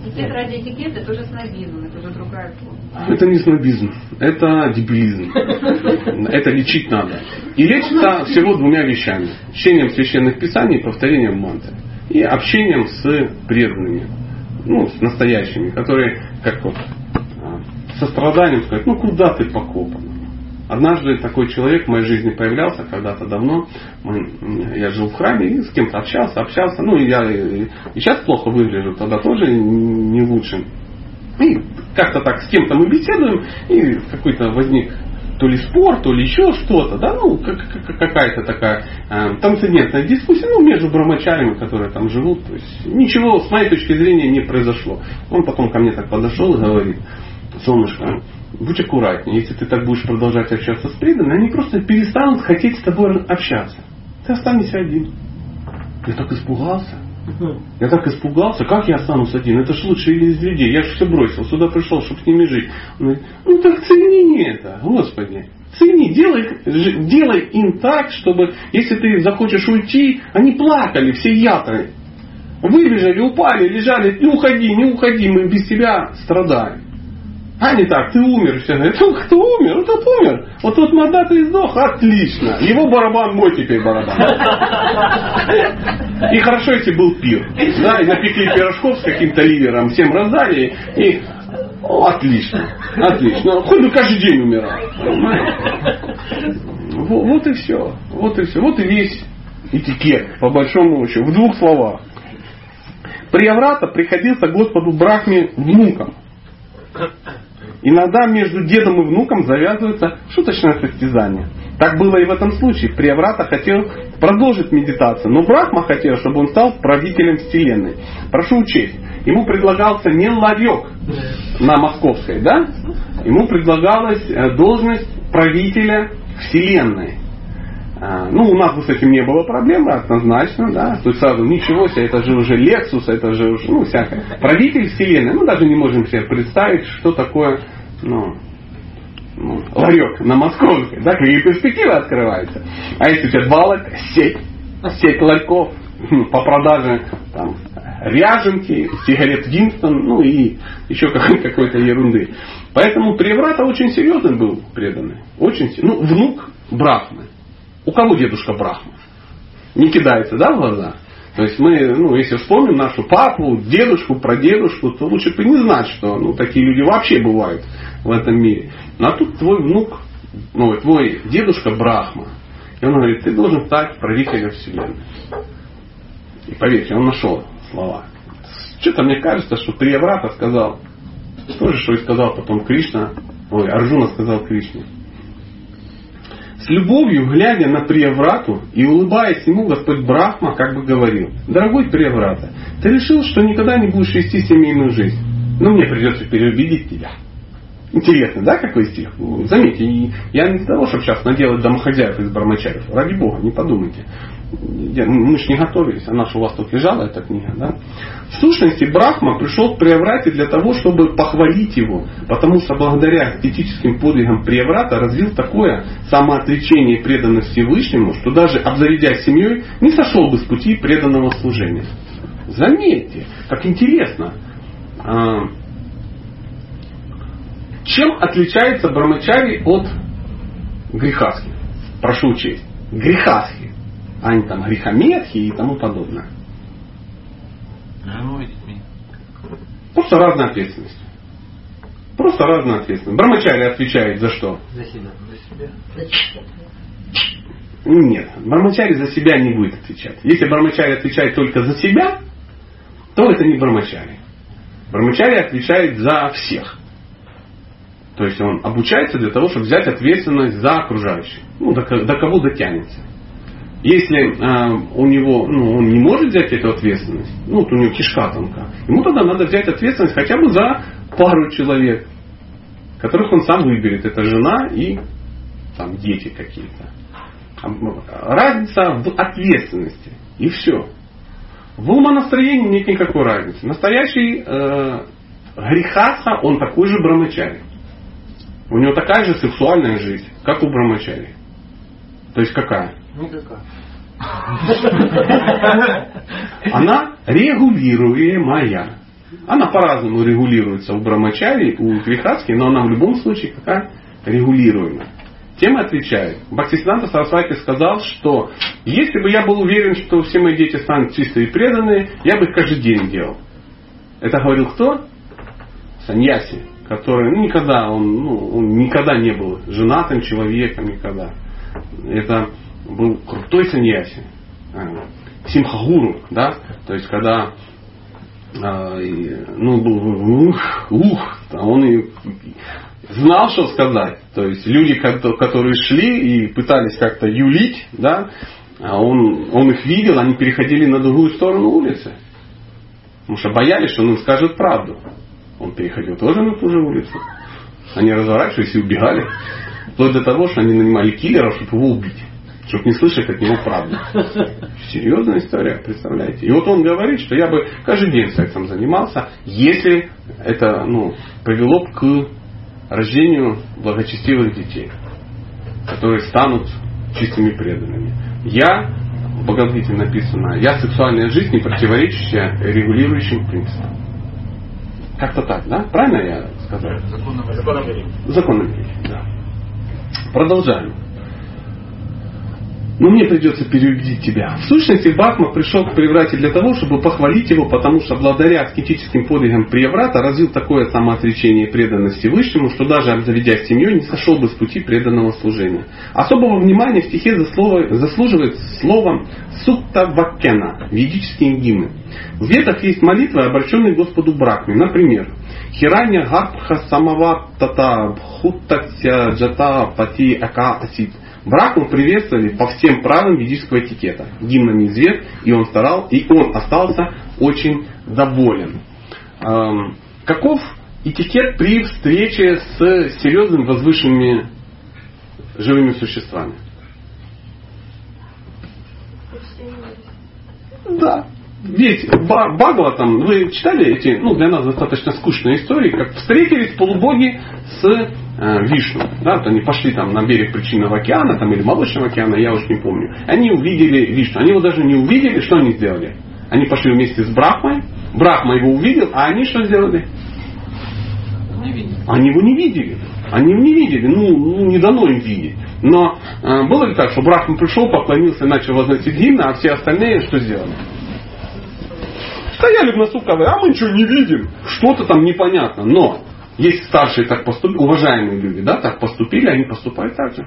Этикет ради этикета это уже снобизм, это уже другая форма. Это не снобизм, это дебилизм. Это лечить надо. И лечится всего двумя вещами. Чтением священных писаний и повторением мантры. И общением с преданными. Ну, с настоящими, которые как вот со страданием скажут, ну куда ты покопан? Однажды такой человек в моей жизни появлялся когда-то давно. Я жил в храме и с кем-то общался, общался. Ну, я и сейчас плохо выгляжу, тогда тоже не лучше. И как-то так с кем-то мы беседуем, и какой-то возник то ли спор, то ли еще что-то. Да? Ну, какая-то такая э, трансцендентная дискуссия ну, между брамачарями, которые там живут. То есть, ничего, с моей точки зрения, не произошло. Он потом ко мне так подошел и говорит, солнышко, будь аккуратнее, если ты так будешь продолжать общаться с преданными, они просто перестанут хотеть с тобой общаться. Ты останешься один. Я так испугался. Я так испугался, как я останусь один? Это ж лучше из людей. Я же все бросил, сюда пришел, чтобы с ними жить. Он говорит, ну так цени это, Господи. Цени, делай, делай им так, чтобы, если ты захочешь уйти, они плакали, все ятры. Выбежали, упали, лежали, не уходи, не уходи, мы без тебя страдаем. А не так, ты умер, все говорят, ну кто умер, вот тот умер, вот тот мордатый сдох, отлично, его барабан мой теперь барабан. И хорошо, если был пир, да, и напекли пирожков с каким-то ливером, всем раздали, и о, отлично, отлично, хоть бы каждый день умирал. Вот, вот и все, вот и все, вот и весь этикет, по большому счету, в двух словах. Прияврата приходился Господу Брахме внуком. Иногда между дедом и внуком завязывается шуточное состязание. Так было и в этом случае. Прияврата хотел продолжить медитацию, но Брахма хотел, чтобы он стал правителем вселенной. Прошу учесть, ему предлагался не ларек на Московской, да? Ему предлагалась должность правителя вселенной. Ну, у нас бы с этим не было проблем, однозначно, да. То есть сразу, ничего себе, это же уже Лексус, это же уже, ну, всякое. Правитель вселенной, мы даже не можем себе представить, что такое, ну, ну ларек на Московской, да, какие перспективы открываются. А если у тебя два ларька, сеть, сеть ларьков по продаже, там, ряженки, сигарет Винстон, ну, и еще какой-то ерунды. Поэтому Прияврата очень серьезный был преданный, очень, ну, внук Брахмы. У кого дедушка Брахма? Не кидается, да, в глаза? То есть мы, ну, если вспомним нашу папу, дедушку, прадедушку, то лучше бы не знать, что, ну, такие люди вообще бывают в этом мире. Ну, а тут твой внук, ну, твой дедушка Брахма. И он говорит, ты должен стать правителем вселенной. И поверьте, он нашел слова. Что-то мне кажется, что Прияврата сказал то же, что и сказал потом Кришна. Ой, Арджуна сказал Кришне. С любовью, глядя на Прияврату и улыбаясь ему, Господь Брахма как бы говорил, дорогой Прияврата, ты решил, что никогда не будешь вести семейную жизнь. Но мне придется переубедить тебя. Интересно, да, какой стих? Заметьте, я не для того, чтобы сейчас наделать домохозяев из бармачарев. Ради Бога, не подумайте. Мы же не готовились, она же у вас тут лежала, эта книга, да? В сущности, Брахма пришел к Прияврате для того, чтобы похвалить его, потому что благодаря этическим подвигам Прияврата развил такое самоотречение и преданность Всевышнему, что даже обзаведясь семьей, не сошел бы с пути преданного служения. Заметьте, как интересно. Чем отличается брахмачари от грехастхи? Прошу учесть. Грехастхи, а не там грехометхи и тому подобное. Просто разная ответственность. Просто разная ответственность. Брахмачари отвечает за что? За себя. За себя. Нет, брахмачари за себя не будет отвечать. Если брахмачари отвечает только за себя, то это не брахмачари. Брахмачари отвечает за всех. То есть он обучается для того, чтобы взять ответственность за окружающих. Ну, до, до кого дотянется. Если э, у него, ну, он не может взять эту ответственность, ну, вот у него кишка тонка, ему тогда надо взять ответственность хотя бы за пару человек, которых он сам выберет. Это жена и там дети какие-то. Разница в ответственности. И все. В умонастроении нет никакой разницы. Настоящий э, грехастха, он такой же брахмачари. У него такая же сексуальная жизнь, как у брахмачари. То есть какая? Никакая. Она регулируемая. Она по-разному регулируется у брахмачари, у грехастхи, но она в любом случае какая? Регулируемая. Тем и отвечаю. Бхактисиддханта Сарасвати сказал, что если бы я был уверен, что все мои дети станут чистые и преданные, я бы их каждый день делал. Это говорил кто? Саньяси. Который ну, никогда, он, ну, он никогда не был женатым человеком, никогда. Это был крутой саньяси, симхагуру, да, то есть когда э, ну, был ух, ух, он и знал, что сказать. То есть люди, которые шли и пытались как-то юлить, да, он, он их видел, они переходили на другую сторону улицы. Потому что боялись, что он им скажет правду. Он переходил тоже на ту же улицу. Они разворачивались и убегали. Вплоть до того, что они нанимали киллеров, чтобы его убить. Чтоб не слышать от него правду. Серьезная история, представляете? И вот он говорит, что я бы каждый день сексом занимался, если это ну, привело бы к рождению благочестивых детей, которые станут чистыми преданными. Я, в Бхагавад-гите написано, я сексуальная жизнь, не противоречащая регулирующим принципам. Как-то так, да? Правильно я сказал? Законом религии. Законом религии, да. Продолжаем. Но мне придется переубедить тебя. В сущности, Брахма пришел к Прияврате для того, чтобы похвалить его, потому что благодаря аскетическим подвигам Прияврата развил такое самоотречение и преданность Всевышнему, что даже обзаведясь семьей, не сошел бы с пути преданного служения. Особого внимания в стихе заслуживает слово «сутта ваккена» – ведические гимны. В ветах есть молитвы, обращенные Господу Брахме. Например, «Хиранья Гарбха самава тата бхуттакся джата пати ака асит». Брахму приветствовали по всем правилам ведического этикета. Гимнами известен, и он старал, и он остался очень доволен. Эм, каков этикет при встрече с серьезными возвышенными живыми существами? Да. Ведь Бхагаватам, вы читали эти, ну, для нас достаточно скучные истории, как встретились полубоги с э, Вишну. Да, вот они пошли там на берег Причинного океана там, или Молочного океана, я уж не помню. Они увидели Вишну. Они его даже не увидели, что они сделали? Они пошли вместе с Брахмой, Брахма его увидел, а они что сделали? Они его не видели. Они его не видели, ну, ну не дано им видеть. Но э, было ли так, что Брахма пришел, поклонился, начал возносить гимн, а все остальные что сделали? Стояли в носу, говорили, а мы ничего не видим, что-то там непонятно. Но если старшие так поступили, уважаемые люди, да, так поступили, они поступают так же.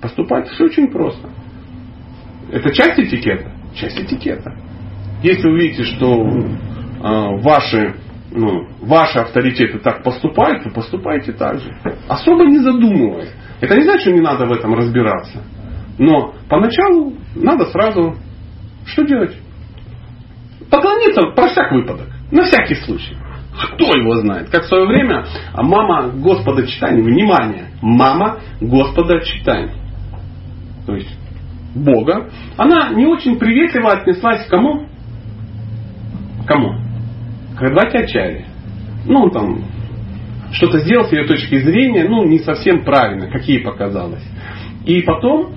Поступать все очень просто. Это часть этикета? Часть этикета. Если вы видите, что э, ваши, ну, ваши авторитеты так поступают, то поступайте так же. Особо не задумываясь. Это не значит, что не надо в этом разбираться. Но поначалу надо сразу что делать? Поклониться про всяк выпадок. На всякий случай. Кто его знает? Как в свое время мама Господа Чайтаньи. Внимание! Мама Господа Чайтаньи. То есть Бога. Она не очень приветливо отнеслась к кому? Кому? К Ратха-ятре. Ну, там, что-то сделал с ее точки зрения, ну, не совсем правильно, как ей показалось. И потом,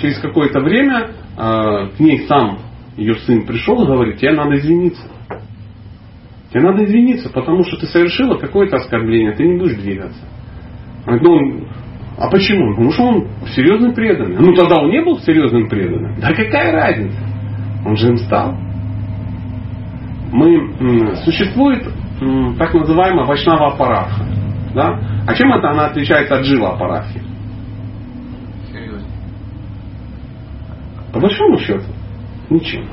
через какое-то время, к ней сам ее сын пришел и говорит, тебе надо извиниться. Тебе надо извиниться, потому что ты совершила какое-то оскорбление, ты не будешь двигаться. Она говорит, ну, а почему? Потому что он серьезно преданный. Ну тогда он не был серьезным преданным. Да какая разница? Он же им стал. Мы, существует так называемая вайшнава парарха. Да? А чем это она отличается от жива парархи? Серьезно. По большому счету. Ничем.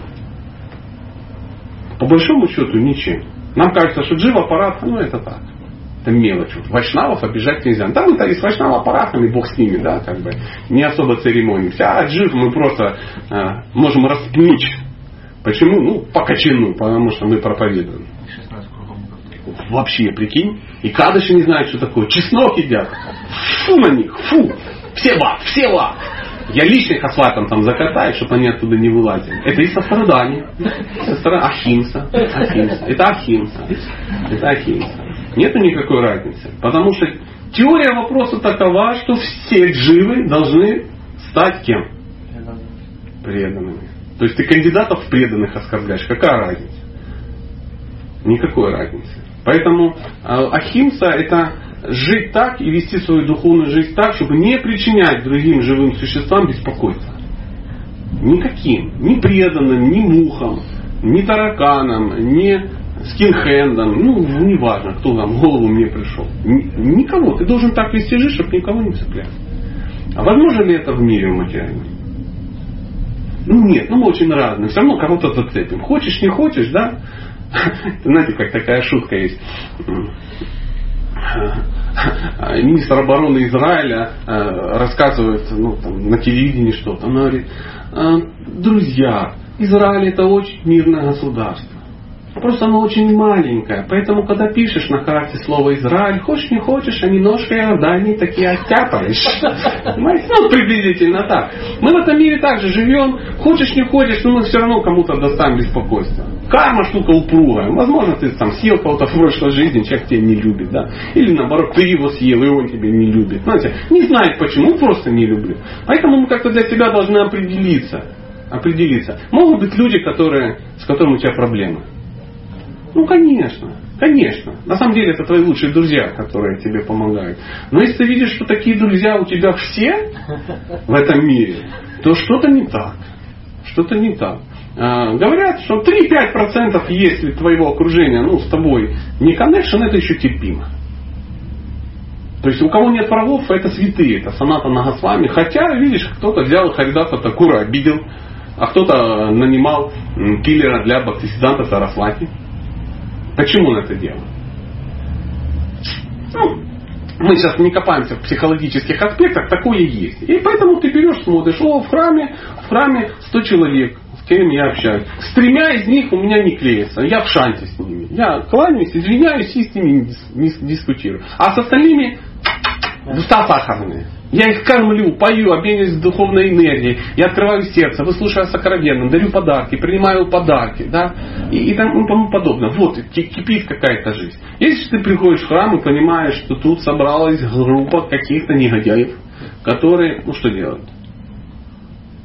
По большому счету ничем. Нам кажется, что джива парадха, ну это так. Это мелочь. Вайшнавов обижать нельзя. Да, мы-то и с вайшнава парадхами, бог с ними, да, как бы. Не особо церемонимся. А джив мы просто э, можем распнуть. Почему? Ну, по качану, потому что мы проповедуем. Вообще, прикинь. И кадыши не знают, что такое. Чеснок едят. Фу на них, фу. Все ва, все ва. Я лично их асфальтом там закатаю, чтобы они оттуда не вылазили. Это и сострадание. Ахимса. ахимса. Это ахимса. Это ахимса. Нету никакой разницы. Потому что теория вопроса такова, что все дживы должны стать кем? Преданными. То есть ты кандидатов в преданных оскорбляешь. Какая разница? Никакой разницы. Поэтому ахимса это... Жить так и вести свою духовную жизнь так, чтобы не причинять другим живым существам беспокойства. Никаким. Ни преданным, ни мухам, ни тараканам, ни скинхендам. Ну, неважно, кто нам в голову мне пришел. Никого. Ты должен так вести жизнь, чтобы никого не цеплять. А возможно ли это в мире материальном? Ну, нет. Ну, мы очень разные. Все равно кого-то зацепим. Хочешь, не хочешь, да? Знаете, как такая шутка есть. Министр обороны Израиля рассказывает ну, там, на телевидении что-то. Он говорит, друзья, Израиль это очень мирное государство. Просто оно очень маленькое. Поэтому, когда пишешь на карте слово «Израиль», хочешь не хочешь, а немножко Иордании такие оттяпаешь. Ну, приблизительно так. Мы в этом мире также живем. Хочешь не хочешь, но мы все равно кому-то доставим беспокойство. Карма штука упругая. Возможно, ты там съел кого-то в прошлой жизни, человек тебя не любит. Да? Или наоборот, ты его съел, и он тебя не любит. Знаете, не знает почему, просто не люблю. Поэтому мы как-то для себя должны определиться. определиться. Могут быть люди, которые, с которыми у тебя проблемы. Ну, конечно, конечно. На самом деле, это твои лучшие друзья, которые тебе помогают. Но если ты видишь, что такие друзья у тебя все в этом мире, то что-то не так. Что-то не так. А, говорят, что три-пять процентов, если твоего окружения, ну, с тобой не коннекшн, это еще терпимо. То есть у кого нет врагов, это святые, это Санатана Госвами. Хотя, видишь, кто-то взял Харидаса Такура, обидел, а кто-то нанимал киллера для Бхактисиддханта Сарасвати. Почему он это делал? Ну, мы сейчас не копаемся в психологических аспектах, такое есть. И поэтому ты берешь, смотришь, о, в храме, в храме сто человек, с кем я общаюсь. С тремя из них у меня не клеится, я в шансе с ними. Я кланяюсь, извиняюсь и с ними не дискутирую. А с остальными душа сахарная. Я их кормлю, пою, обмениваюсь духовной энергией. Я открываю сердце, выслушаю сокровенно, дарю подарки, принимаю подарки, да, и, и тому подобное. Вот, кипит какая-то жизнь. Если ты приходишь в храм и понимаешь, что тут собралась группа каких-то негодяев, которые, ну что делают?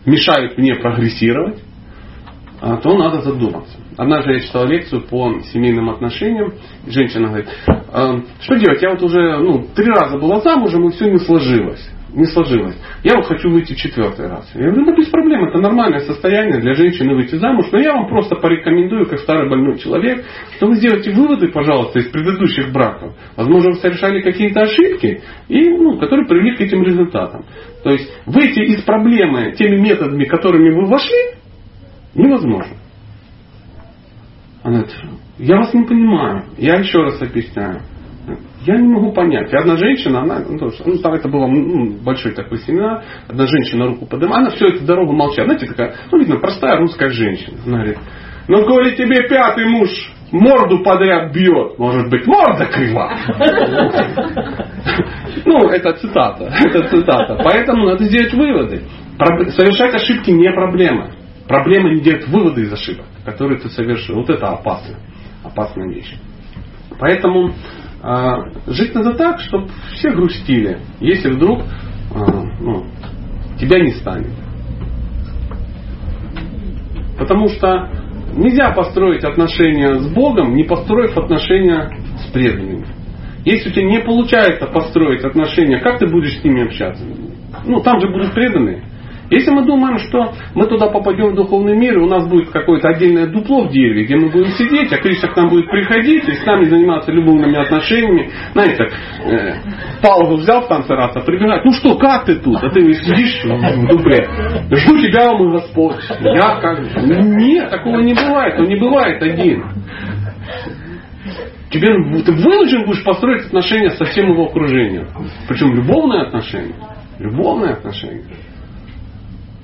Мешают мне прогрессировать, то надо задуматься. Однажды я читал лекцию по семейным отношениям. Женщина говорит, что делать? Я вот уже ну, три раза была замужем, и все не сложилось. Не сложилось. Я вот хочу выйти в четвертый раз. Я говорю, ну без проблем, это нормальное состояние для женщины выйти замуж, но я вам просто порекомендую, как старый больной человек, что вы сделайте выводы, пожалуйста, из предыдущих браков. Возможно, вы совершали какие-то ошибки, и, ну, которые привели к этим результатам. То есть выйти из проблемы теми методами, которыми вы вошли, невозможно. Она говорит, я вас не понимаю, я еще раз объясняю. Я не могу понять. И одна женщина, она, ну, там это был ну, большой такой семинар, одна женщина руку поднимала, она всю эту дорогу молчала. Знаете, такая, ну, видно, простая русская женщина. Она говорит, ну, коли тебе пятый муж морду подряд бьет, может быть, морда крива. Ну, это цитата, это цитата. Поэтому надо сделать выводы. Совершать ошибки не проблема. Проблема не делать выводы из ошибок, которые ты совершил. Вот это опасно. Опасная вещь. Поэтому э, жить надо так, чтобы все грустили, если вдруг э, ну, тебя не станет. Потому что нельзя построить отношения с Богом, не построив отношения с преданными. Если у тебя не получается построить отношения, как ты будешь с ними общаться? Ну, там же будут преданные. Если мы думаем, что мы туда попадем в духовный мир, и у нас будет какое-то отдельное дупло в дереве, где мы будем сидеть, а Кришна к нам будет приходить и с нами заниматься любовными отношениями. Знаете, так, э, паузу взял в конце раз, а прибегает, ну что, как ты тут? А ты сидишь в дупле. Жду тебя, мой Господь. Я как... Нет, такого не бывает. Он не бывает один. Тебе ты вынужден будешь построить отношения со всем его окружением. Причем любовные отношения. Любовные отношения.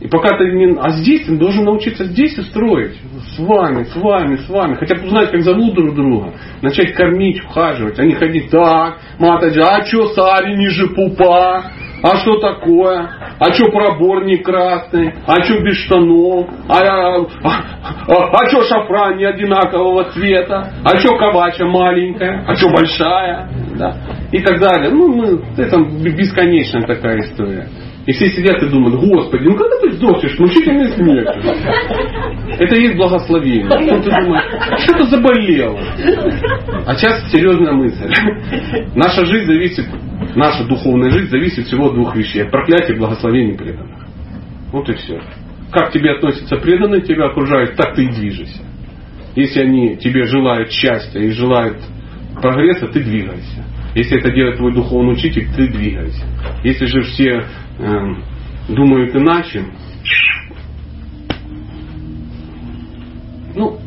И пока ты не... А здесь ты должен научиться здесь устроить. С вами, с вами, с вами. Хотя бы узнать, как зовут друг друга. Начать кормить, ухаживать. А не ходить так. Матаджи, а чё сари ниже пупа? А что такое? А чё пробор не красный? А чё без штанов? А, а, а, а чё шафран не одинакового цвета? А чё кабача маленькая? А чё большая? Да. И так далее. Ну, мы... это бесконечная такая история. И все сидят и думают, Господи, ну когда ты сдохнешь мучительной смертью? Это и есть благословение. Потом ты думаешь, что-то заболело. А сейчас серьезная мысль. Наша жизнь зависит, наша духовная жизнь зависит всего от двух вещей. От проклятия и благословения преданных. Вот и все. Как к тебе относятся преданные, тебя окружают, так ты и движешься. Если они тебе желают счастья и желают прогресса, ты двигайся. Если это делает твой духовный учитель, ты двигайся. Если же все э, думают иначе, ну,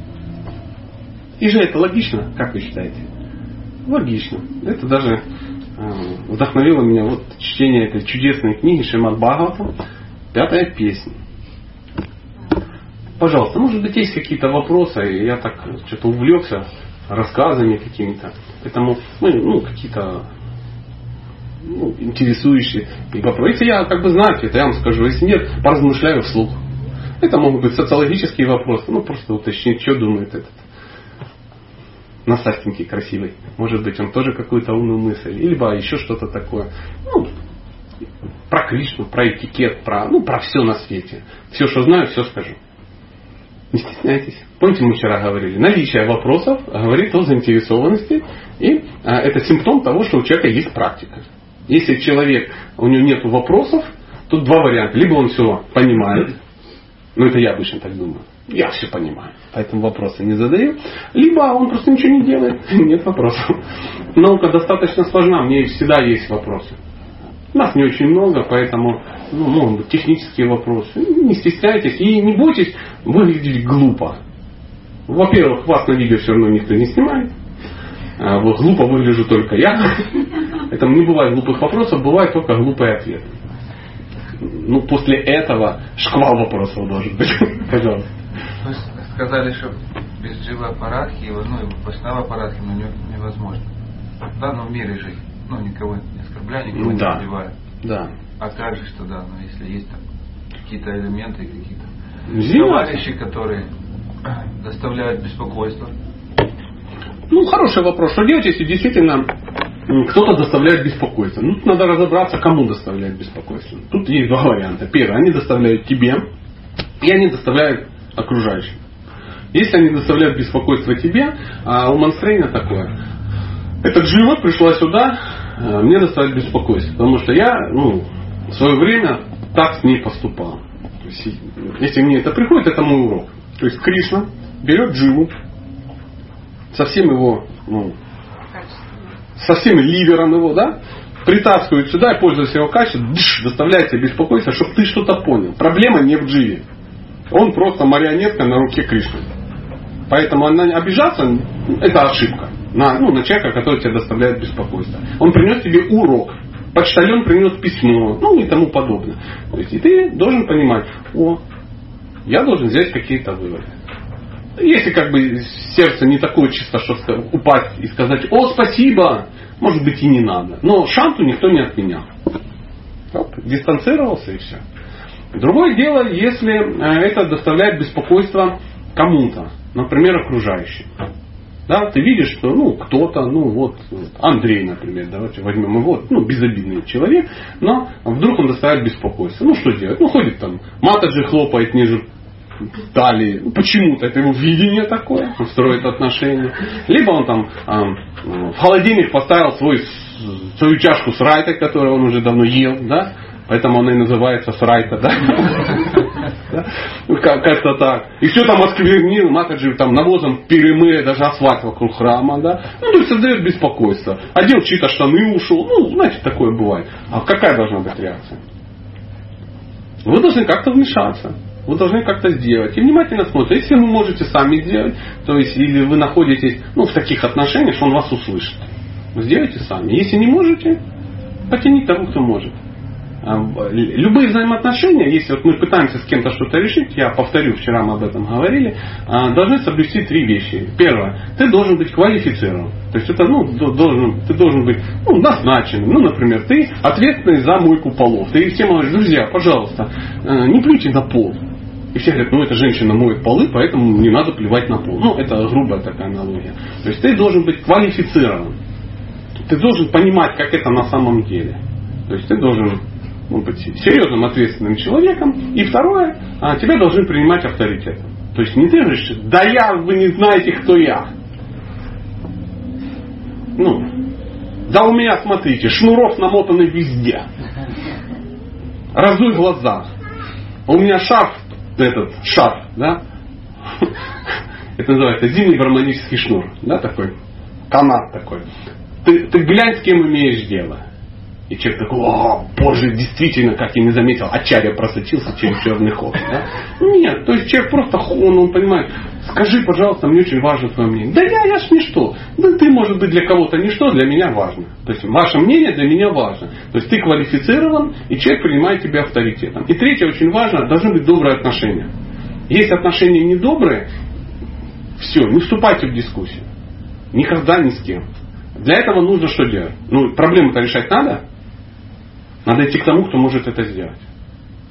и же это логично, как вы считаете? Логично. Это даже э, вдохновило меня вот чтение этой чудесной книги Шримад-Бхагаватам, пятая песня. Пожалуйста, может быть, есть какие-то вопросы, я так что-то увлекся рассказами какими-то, поэтому ну, ну какие-то ну, интересующие вопросы. Если я как бы знаю, это я вам скажу, если нет, поразмышляю вслух. Это могут быть социологические вопросы, ну просто уточнить, что думает этот насастенький красивый. Может быть, он тоже какую-то умную мысль, либо еще что-то такое. Ну, про Кришну, про этикет, про, ну, про все на свете. Все, что знаю, все скажу. Не стесняйтесь. Помните, мы вчера говорили, наличие вопросов говорит о заинтересованности, и а, это симптом того, что у человека есть практика. Если человек, у него нет вопросов, тут два варианта. Либо он все понимает, ну это я обычно так думаю, я все понимаю, поэтому вопросы не задаю, либо он просто ничего не делает, нет вопросов. Наука достаточно сложна, в ней всегда есть вопросы. Нас не очень много, поэтому ну, могут быть технические вопросы. Не стесняйтесь и не бойтесь выглядеть глупо. Во-первых, вас на видео все равно никто не снимает. А, вот, глупо выгляжу только я. Поэтому не бывает глупых вопросов, бывает только глупый ответ. Ну, после этого шквал вопросов должен быть. Пожалуйста. Вы сказали, что без джива-парадхи, ну, и вайшнава-парадхи невозможно. В данном мире жить. Ну, никого не оскорбляю, никого ну, да. не убиваю. Да. А как же тогда, ну, если есть там какие-то элементы, какие-то товарищи, которые доставляют беспокойство? Ну, хороший вопрос. Что делать, если действительно кто-то доставляет беспокойство? Ну, тут надо разобраться, кому доставляет беспокойство. Тут есть два варианта. Первый, они доставляют тебе, и они доставляют окружающим. Если они доставляют беспокойство тебе, а у манстрейна такое. Этот джива пришла сюда, мне доставляет беспокойство, потому что я ну, в свое время так с ней поступал. То есть, если мне это приходит, это мой урок. То есть Кришна берет дживу со всем его, ну, со всем ливером его, да, притаскивает сюда и, пользуясь его качеством, дыш, доставляет тебе беспокойство, чтобы ты что-то понял. Проблема не в дживе. Он просто марионетка на руке Кришны. Поэтому она обижаться – это ошибка. На, ну, на человека, который тебя доставляет беспокойство. Он принес тебе урок. Почтальон принес письмо. Ну и тому подобное. То есть, и ты должен понимать, о, я должен взять какие-то выводы. Если как бы сердце не такое чисто, что упасть и сказать, о, спасибо, может быть и не надо. Но шанту никто не отменял. Оп, дистанцировался и все. Другое дело, если это доставляет беспокойство кому-то. Например, окружающим. Да, ты видишь, что ну, кто-то, ну вот Андрей, например, давайте возьмем его, ну, безобидный человек, но вдруг он доставляет беспокойство. Ну что делать? Ну ходит там, матаджи хлопает ниже талии. Ну, почему-то это его видение такое, он строит отношения. Либо он там э, в холодильник поставил свой, свою чашку с райтой, которую он уже давно ел, да, поэтому она и называется срайта, да. Да? Как-то так. И все там осквернил, матаджи там навозом перемыли, даже асфальт вокруг храма, да. Ну, то есть создает беспокойство. Одел чьи-то штаны, ушел. Ну, знаете, такое бывает. А какая должна быть реакция? Вы должны как-то вмешаться. Вы должны как-то сделать. И внимательно смотрите. Если вы можете сами сделать, то есть, или вы находитесь ну, в таких отношениях, что он вас услышит. Сделайте сами. Если не можете, потяните того, кто может. Любые взаимоотношения, если вот мы пытаемся с кем-то что-то решить, я повторю, вчера мы об этом говорили, должны соблюсти три вещи. Первое, ты должен быть квалифицирован. То есть это, ну, должен, ты должен быть ну, назначен. Ну, например, ты ответственный за мойку полов. Ты всем говоришь, друзья, пожалуйста, не плюйте на пол. И все говорят, ну эта женщина моет полы, поэтому не надо плевать на пол. Ну, это грубая такая аналогия. То есть ты должен быть квалифицирован. Ты должен понимать, как это на самом деле. То есть ты должен ну, быть серьезным, ответственным человеком. И второе, тебя должны принимать авторитетом. То есть не ты же, да я, вы не знаете, кто я. Ну, да у меня, смотрите, шнуров намотаны везде. Разуй глаза. У меня шарф, этот, шарф, да? Это называется зимний гармонический шнур, да, такой, канат такой. Ты, ты глянь, с кем имеешь дело. И человек такой, о, боже, действительно, как я не заметил, Ачарья просочился через черный ход. Да? Нет, то есть человек просто хон, он понимает, скажи, пожалуйста, мне очень важно твое мнение. Да я, я ж ничто. Да ты, может быть, для кого-то ничто, для меня важно. То есть ваше мнение для меня важно. То есть ты квалифицирован, и человек принимает тебя авторитетом. И третье, очень важно, должны быть добрые отношения. Если отношения недобрые, все, не вступайте в дискуссию. Никогда ни с кем. Для этого нужно что делать? Ну, проблему-то решать надо. Надо идти к тому, кто может это сделать.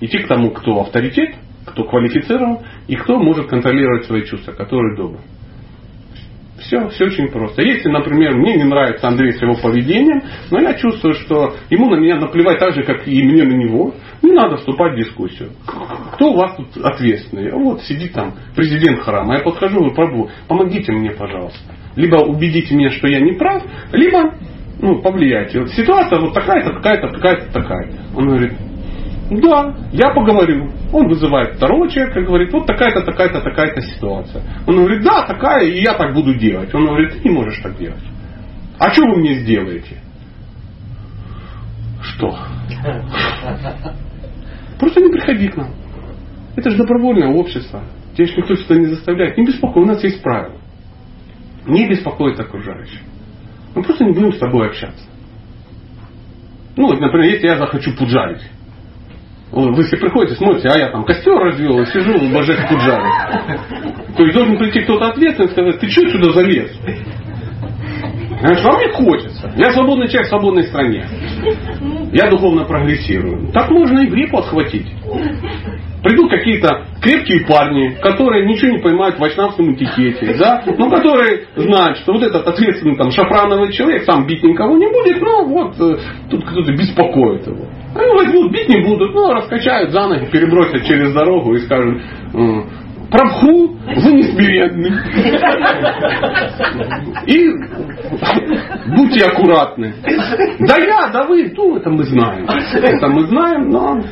Идти к тому, кто авторитет, кто квалифицирован и кто может контролировать свои чувства, которые добры. Все, все очень просто. Если, например, мне не нравится Андрей с его поведением, но я чувствую, что ему на меня наплевать так же, как и мне на него, не надо вступать в дискуссию. Кто у вас тут ответственный? Вот сидит там президент храма. Я подхожу и пробую. Помогите мне, пожалуйста. Либо убедите меня, что я не прав, либо ну, повлияйте. Вот ситуация вот такая-то, такая-то, такая-то, такая-то. Он говорит, да, я поговорю. Он вызывает второго человека, говорит, вот такая-то, такая-то, такая-то ситуация. Он говорит, да, такая, и я так буду делать. Он говорит, ты не можешь так делать. А что вы мне сделаете? Что? Просто не приходи к нам. Это же добровольное общество. Тебя же никто сюда не заставляет. Не беспокой, у нас есть правила. Не беспокоит окружающих. Мы просто не будем с тобой общаться. Ну, вот, например, если я захочу пуджарить. Вы все приходите, смотрите, а я там костер развел, и сижу, божек пуджарю. То есть должен прийти кто-то ответственный и сказать, ты что сюда залез? Я говорю, а мне хочется. Я свободный человек в свободной стране. Я духовно прогрессирую. Так можно и грипп отхватить. Придут какие-то крепкие парни, которые ничего не понимают в вайшнавском этикете, да? Ну, которые знают, что вот этот ответственный там шафрановый человек сам бить никого не будет, но вот тут кто-то беспокоит его. Они возьмут, бить не будут, но раскачают за ноги, перебросят через дорогу и скажут, Прабху, вы несмиренны. И будьте аккуратны. Да я, да вы, ну это мы знаем. Это мы знаем, но...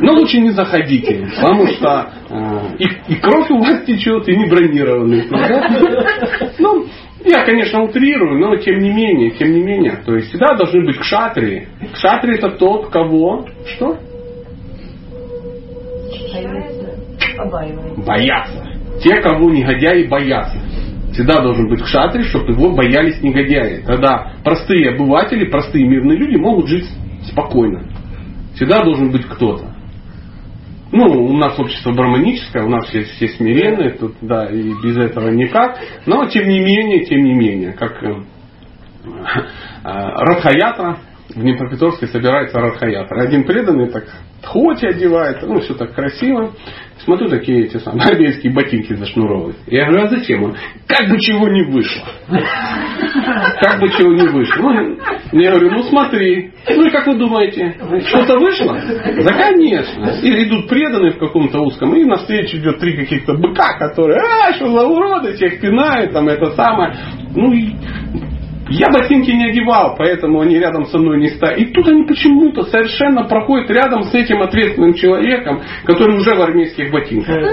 Но лучше не заходите, потому что э, и, и кровь у вас течет, и не бронированный. Ну, я, конечно, утрирую, но тем не менее, тем не менее, то есть всегда должны быть кшатрии. Кшатрии это тот, кого что? Боятся. Те, кого негодяи боятся. Всегда должен быть кшатрий, чтобы его боялись негодяи. Тогда простые обыватели, простые мирные люди могут жить спокойно. Всегда должен быть кто-то. Ну, у нас общество браманическое, у нас все, все смиренные, тут, да, и без этого никак. Но, тем не менее, тем не менее, как э, э, Ратха-ятра, в Днепропетровске собирается Ратха-ятра. Один преданный так тхоти одевается, ну, все так красиво. Смотрю, такие эти самые армейские ботинки зашнуровые. Я говорю, а зачем он? Как бы чего не вышло. Как бы чего не вышло. Ну, я говорю, ну смотри. Ну и как вы думаете, что-то вышло? Да, конечно. И идут преданные в каком-то узком, и навстречу идет три каких-то быка, которые, а, что за уроды, всех пинают, там, это самое. Ну, я ботинки не одевал, поэтому они рядом со мной не стоят. И тут они почему-то совершенно проходят рядом с этим ответственным человеком, который уже в армейских ботинках.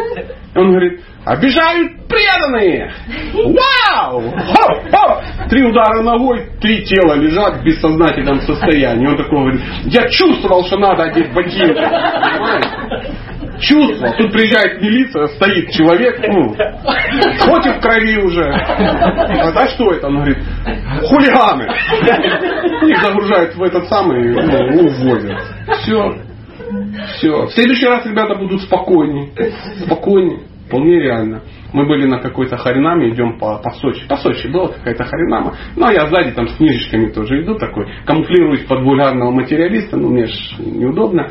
Он говорит, обижают преданные! Вау! Хо-хо! Три удара ногой, три тела лежат в бессознательном состоянии. Он такой говорит, я чувствовал, что надо одеть ботинки. Понимаете? Чувствовал. Тут приезжает милиция, стоит человек, ну, хоть и в крови уже. А да, что это? Он говорит, хулиганы. Их загружают в этот самый, ну, увозят. Все. Все. В следующий раз ребята будут спокойнее. Спокойнее. Вполне реально. Мы были на какой-то харинаме, идем по, по Сочи. По Сочи была какая-то харинама. Ну, а я сзади там с книжечками тоже иду такой. Камуфлируюсь под вульгарного материалиста. Ну, мне ж неудобно.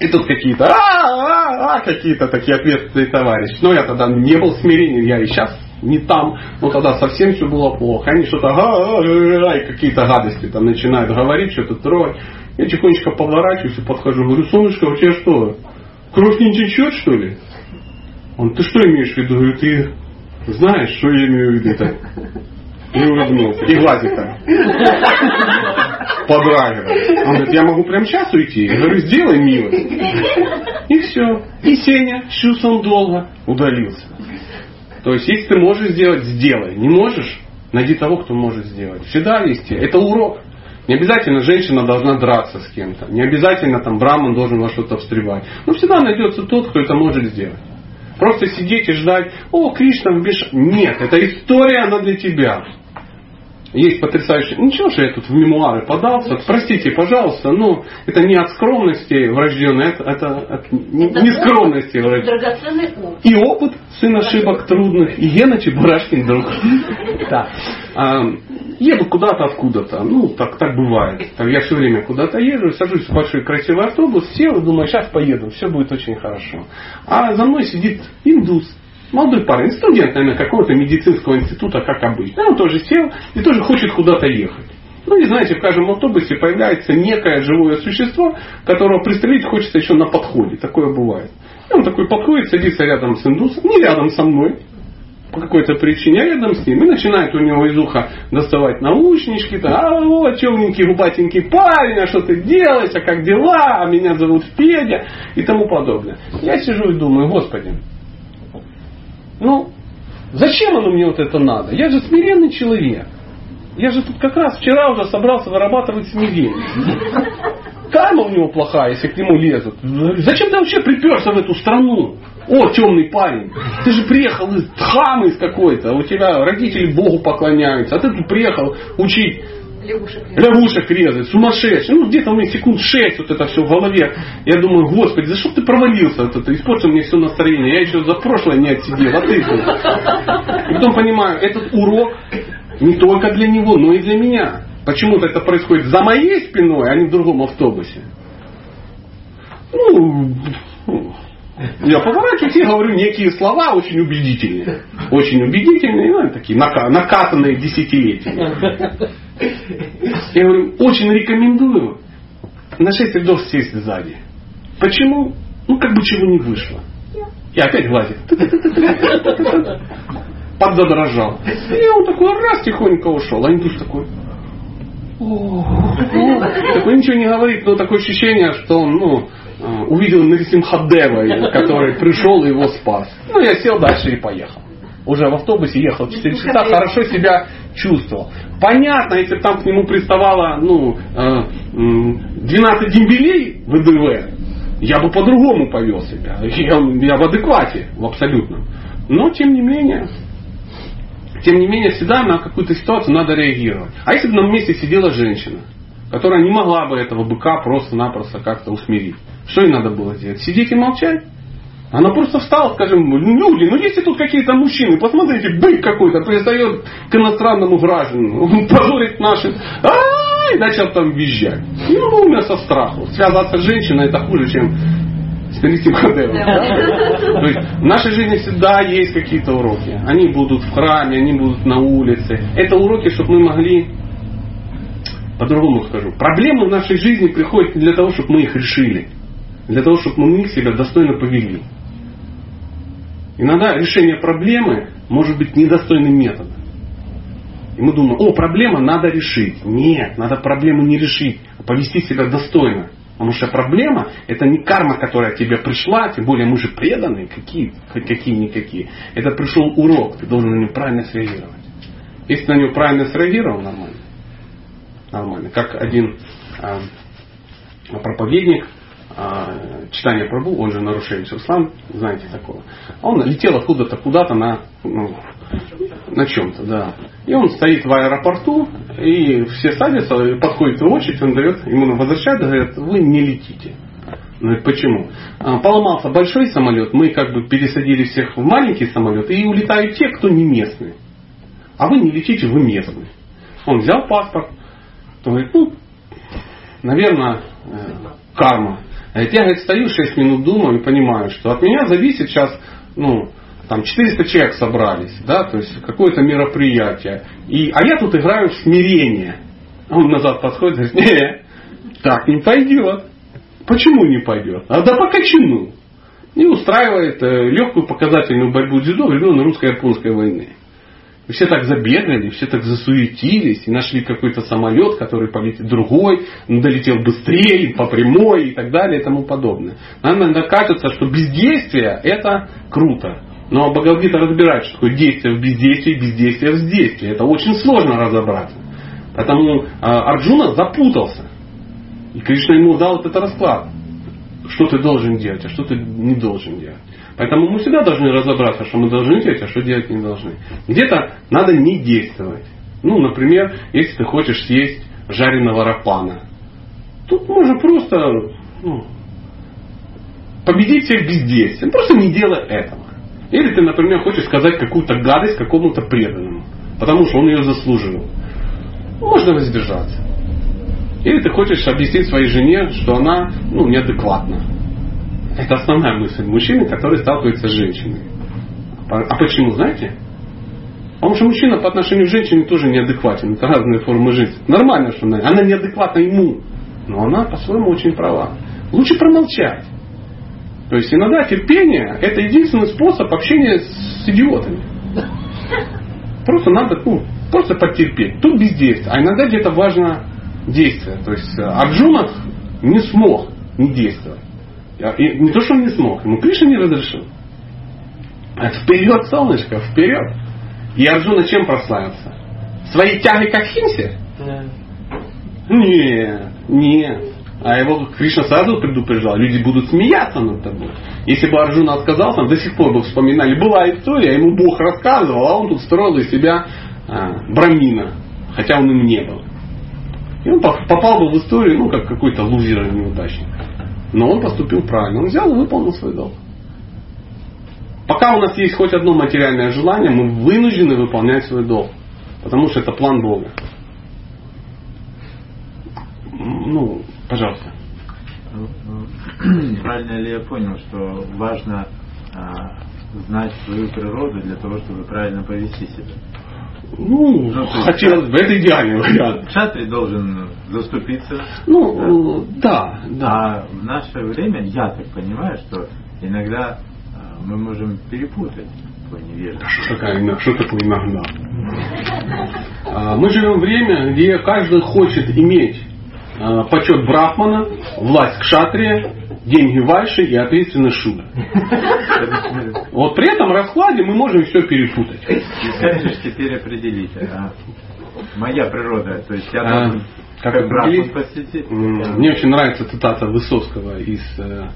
И тут какие-то, а, а, а, какие-то такие ответственные товарищи. Но я тогда не был смиренен, я и сейчас не там. Но тогда совсем все было плохо. Они что-то, а, а, а, и какие-то гадости там начинают говорить, что-то трогать. Я тихонечко поворачиваюсь и подхожу. Говорю, солнышко, у тебя что, кровь не течет, что ли? Он, ты что имеешь в виду? Говорю, ты знаешь, что я имею в виду-то? И улыбнулся. И глазик так подрагивает. Он говорит, я могу прямо сейчас уйти? Я говорю, сделай милость. И все. И Сеня, с чувством долга, удалился. То есть, если ты можешь сделать, сделай. Не можешь, найди того, кто может сделать. Всегда есть. Это урок. Не обязательно женщина должна драться с кем-то. Не обязательно там браман должен во что-то встревать. Но всегда найдется тот, кто это может сделать. Просто сидеть и ждать, о, Кришна, беш... Нет, эта история, она для тебя. Есть потрясающие... Ничего же я тут в мемуары подался. Простите, пожалуйста, но это не от скромности врожденной, это, это от нескромности врожденной. И опыт, сын ошибок трудных, и Гена Чебурашкин друг. Еду куда-то откуда-то, ну так так бывает. Я все время куда-то езжу, сажусь в большой красивый автобус, сел и думаю, сейчас поеду, все будет очень хорошо. А за мной сидит индус. Молодой парень, студент, наверное, какого-то медицинского института, как обычно. Он тоже сел и тоже хочет куда-то ехать. Ну и знаете, в каждом автобусе появляется некое живое существо, которого пристрелить хочется еще на подходе. Такое бывает. И он такой подходит, садится рядом с индусом, не рядом со мной, по какой-то причине, а рядом с ним. И начинает у него из уха доставать наушнички. А вот, челненький, губатенький парень, а что ты делаешь, а как дела, а меня зовут Федя и тому подобное. Я сижу и думаю, Господи, ну, зачем оно мне вот это надо? Я же смиренный человек. Я же тут как раз вчера уже собрался вырабатывать смирение. Карма у него плохая, если к нему лезут. Зачем ты вообще приперся в эту страну? О, темный парень, ты же приехал из Дхамы из какой-то. У тебя родители Богу поклоняются. А ты тут приехал учить лягушек резать. Лягушек резать. Сумасшедший. Ну, где-то у меня секунд шесть вот это все в голове. Я думаю, Господи, за что ты провалился? Вот это? Испортил мне все настроение. Я еще за прошлое не отсидел. А ты? И потом понимаю, этот урок не только для него, но и для меня. Почему-то это происходит за моей спиной, а не в другом автобусе. Ну, я поворачиваюсь и говорю некие слова очень убедительные. Очень убедительные, ну, такие накатанные десятилетиями. Я говорю, очень рекомендую на шесть рядов сесть сзади. Почему? Ну, как бы чего не вышло. И опять глазик. Подзадрожал. И он такой раз тихонько ушел. А индус такой... Такой ничего не говорит, но такое ощущение, что он, ну, увидел Нарасимхадева, который пришел и его спас. Ну, я сел дальше и поехал. Уже в автобусе ехал четыре часа, хорошо себя чувствовал. Понятно, если бы там к нему приставало, ну, двенадцать дембелей в ДВ, я бы по-другому повел себя. Я, я в адеквате, в абсолютном. Но, тем не менее... Тем не менее, всегда на какую-то ситуацию надо реагировать. А если бы на месте сидела женщина, которая не могла бы этого быка просто-напросто как-то усмирить? Что ей надо было делать? Сидеть и молчать? Она просто встала, скажем, люди, ну если тут какие-то мужчины, посмотрите, бык какой-то пристает к иностранному гражданину, он позорит наших, и начал там визжать. Ну, умер со страху. Связаться с женщиной это хуже, чем с Нарасимхадевом. То есть в нашей жизни всегда есть какие-то уроки. Они будут в храме, они будут на улице. Это уроки, чтобы мы могли, по-другому скажу, проблемы в нашей жизни приходят не для того, чтобы мы их решили, для того, чтобы мы в них себя достойно повели. Иногда решение проблемы может быть недостойным методом. И мы думаем, о, проблема надо решить. Нет, надо проблему не решить, а повести себя достойно. Потому что проблема – это не карма, которая тебе пришла, тем более мы же преданные, какие, какие-никакие. Это пришел урок, ты должен на него правильно среагировать. Если на него правильно среагировал, нормально. Нормально. Как один э, проповедник, э, Чайтанья Прабху, он же Нарушение Шерслан, знаете такого, он летел откуда-то куда-то на, ну, на чем-то, да. И он стоит в аэропорту, и все садятся, подходит в очередь, он дает, ему возвращают, говорят, вы не летите. Он говорит, почему? Поломался большой самолет, мы как бы пересадили всех в маленький самолет, и улетают те, кто не местные. А вы не летите, вы местные. Он взял паспорт, он говорит, ну, наверное, карма. Говорит, я, говорит, стою шесть минут, думаю и понимаю, что от меня зависит сейчас, ну, там четыреста человек собрались, да, то есть какое-то мероприятие. И, а я тут играю в смирение. Он назад подходит и говорит, не, так не пойдет. Почему не пойдет? А да покачину. И устраивает э, легкую показательную борьбу дзюдо в регионе русско-японской войны. И все так забегали, все так засуетились, и нашли какой-то самолет, который полетит другой, долетел быстрее, по прямой и так далее и тому подобное. Нам иногда кажется, что бездействие это круто. Но Бхагавад-гита разбирает, что такое действие в бездействии, бездействие в действии. Это очень сложно разобраться. Потому Арджуна запутался. И Кришна ему дал вот этот расклад. Что ты должен делать, а что ты не должен делать. Поэтому мы всегда должны разобраться, что мы должны делать, а что делать не должны. Где-то надо не действовать. Ну, например, если ты хочешь съесть жареного рапана, тут можно просто ну, победить всех бездействием, просто не делай этого. Или ты, например, хочешь сказать какую-то гадость какому-то преданному, потому что он ее заслужил. Можно воздержаться. Или ты хочешь объяснить своей жене, что она ну, неадекватна. Это основная мысль мужчины, который сталкивается с женщиной. А почему, знаете? Потому что мужчина по отношению к женщине тоже неадекватен. Это разные формы жизни. Нормально, что она, она неадекватна ему. Но она по-своему очень права. Лучше промолчать. То есть иногда терпение — это единственный способ общения с идиотами. Просто надо ну, просто потерпеть. Тут бездействие. А иногда где-то важно действие. То есть Арджуна не смог не действовать. И не то, что он не смог. Ему Кришна не разрешил. Вперед, солнышко, вперед. И Арджуна чем прославился? Своей тягой к Ахимсе? Да. Нет, нет. А его Кришна сразу предупреждал. Люди будут смеяться над тобой. Если бы Арджуна отказался, до сих пор бы вспоминали. Была история, ему Бог рассказывал, а он тут строил из себя а, брамина. Хотя он им не был. И он попал бы в историю, ну, как какой-то лузер или неудачник. Но он поступил правильно. Он взял и выполнил свой долг. Пока у нас есть хоть одно материальное желание, мы вынуждены выполнять свой долг. Потому что это план Бога. Ну, пожалуйста. Правильно ли я понял, что важно э, знать свою природу для того, чтобы правильно повести себя? Ну, ну хотелось бы, это идеальный вариант. Кшатри должен заступиться. Ну, да, да. да. А в наше время, я так понимаю, что иногда мы можем перепутать по невежеству. Да, что такое иногда? Мы живем в время, где каждый хочет иметь почет брахмана, власть кшатрия, деньги вайши и ответственность шуда. Вот при этом раскладе мы можем все перепутать. Конечно, теперь определить. Моя природа, то есть я должен... Как как Мне очень нравится цитата Высоцкого из э,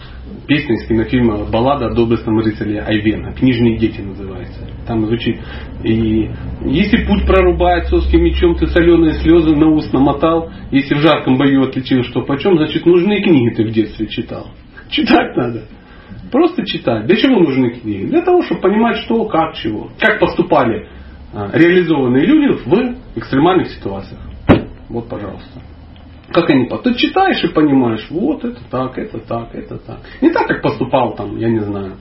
песни из кинофильма «Баллада о доблестном жителе Айвена». «Книжные дети» называется. Там звучит. И если путь прорубает соским мечом, ты соленые слезы на уст намотал. Если в жарком бою отличил, что почем, значит, нужные книги ты в детстве читал. Читать надо. Просто читать. Для чего нужны книги? Для того, чтобы понимать, что, как, чего. Как поступали э, реализованные люди в экстремальных ситуациях. Вот, пожалуйста. Как они... Ты читаешь и понимаешь, вот это так, это так, это так. Не так, как поступал там, я не знаю,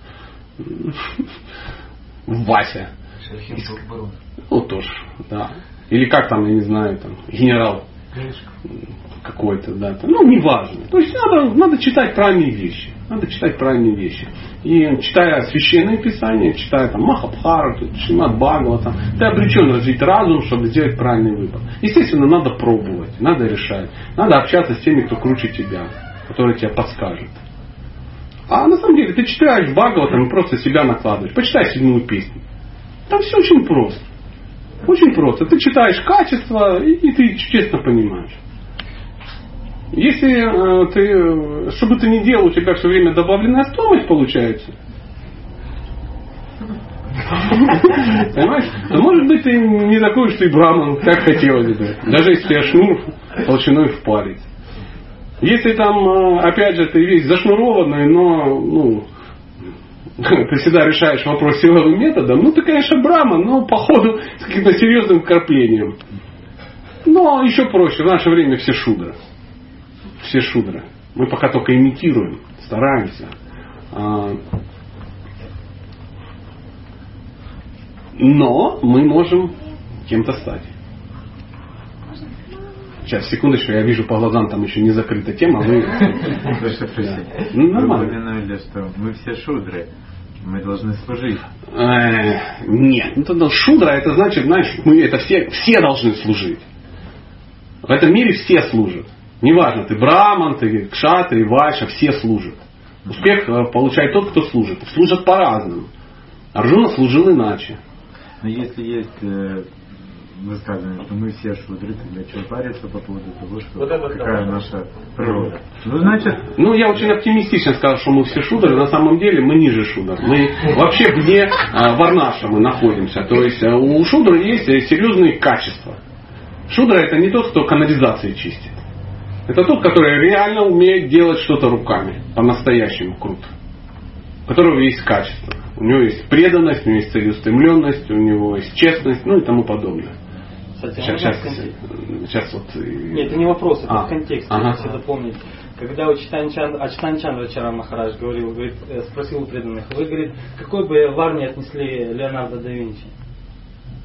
Вася. Ну, тоже, да. Или как там, я не знаю, там, генерал какой-то, да. Там. Ну, неважно. То есть надо, надо читать правильные вещи. Надо читать правильные вещи. И читая священные писания, читая там Махабхарату, Шримад-Бхагаватам, ты обречен развить разум, чтобы сделать правильный выбор. Естественно, надо пробовать, надо решать. Надо общаться с теми, кто круче тебя, которые тебя подскажут. А на самом деле ты читаешь Бхагаватам и просто себя накладываешь. Почитай седьмую песню. Там все очень просто. Очень просто. Ты читаешь качество, и ты честно понимаешь. Если ты, что бы ты ни делал, у тебя все время добавленная стоимость получается. Понимаешь? Может быть, ты не такой, что и браман, как хотелось бы. Даже если тебя шнур толщиной впарить. Если там, опять же, ты весь зашнурованный, но ну, ты всегда решаешь вопрос силовым методом, ну ты, конечно, браман, но походу с каким-то серьезным вкраплением. Но еще проще, в наше время все шудра. Все шудры. Мы пока только имитируем, стараемся. Но мы можем кем-то стать. Сейчас, секундочку, я вижу по глазам, там еще не закрыта тема. Нормально. Упомянули, что мы все шудры. Мы должны служить. Нет. Шудра, это значит, знаешь, мы это все должны служить. В этом мире все служат. Неважно, ты браман, ты кшатри, вайша, все служат. Успех получает тот, кто служит. Служат по-разному. Арджуна служил иначе. Но если есть высказывание, что мы все шудры, тогда чего париться по поводу того, что вот какая наша природа. Ну, значит... ну, я очень оптимистично сказал, что мы все шудры. На самом деле мы ниже шудр. Мы вообще вне варнаша мы находимся. То есть у шудры есть серьезные качества. Шудра — это не тот, кто канализации чистит. Это тот, который реально умеет делать что-то руками, по-настоящему круто. У которого есть качество. У него есть преданность, у него есть целеустремленность, у него есть честность, ну и тому подобное. Кстати, сейчас, сейчас, сейчас вот... Нет, это не вопрос, это а, в контексте, ага. Надо всегда помнить. Когда Ачтанчан Рачарам Махарадж говорил, говорит, спросил у преданных, вы, говорит, какой бы в армии отнесли Леонардо да Винчи?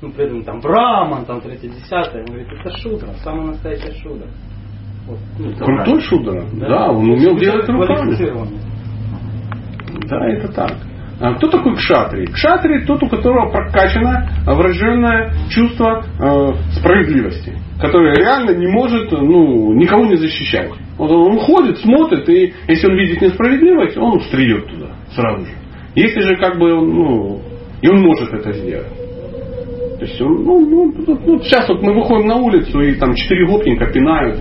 Ну, преданный там Браман, там третье-десятое. Он говорит, это шудра, самая настоящая шудра. Вот. Ну, крутой шудра, да, да, он умел делать руками. Да, это так. А кто такой кшатрий? Кшатрий — тот, у которого прокачано врожденное чувство э, справедливости, которое реально не может, ну, никого не защищать. Вот он ходит, смотрит, и если он видит несправедливость, он стрелет туда сразу же. Если же как бы он, ну, и он может это сделать. То есть он, ну, ну, ну, сейчас вот мы выходим на улицу, и там четыре гопника пинают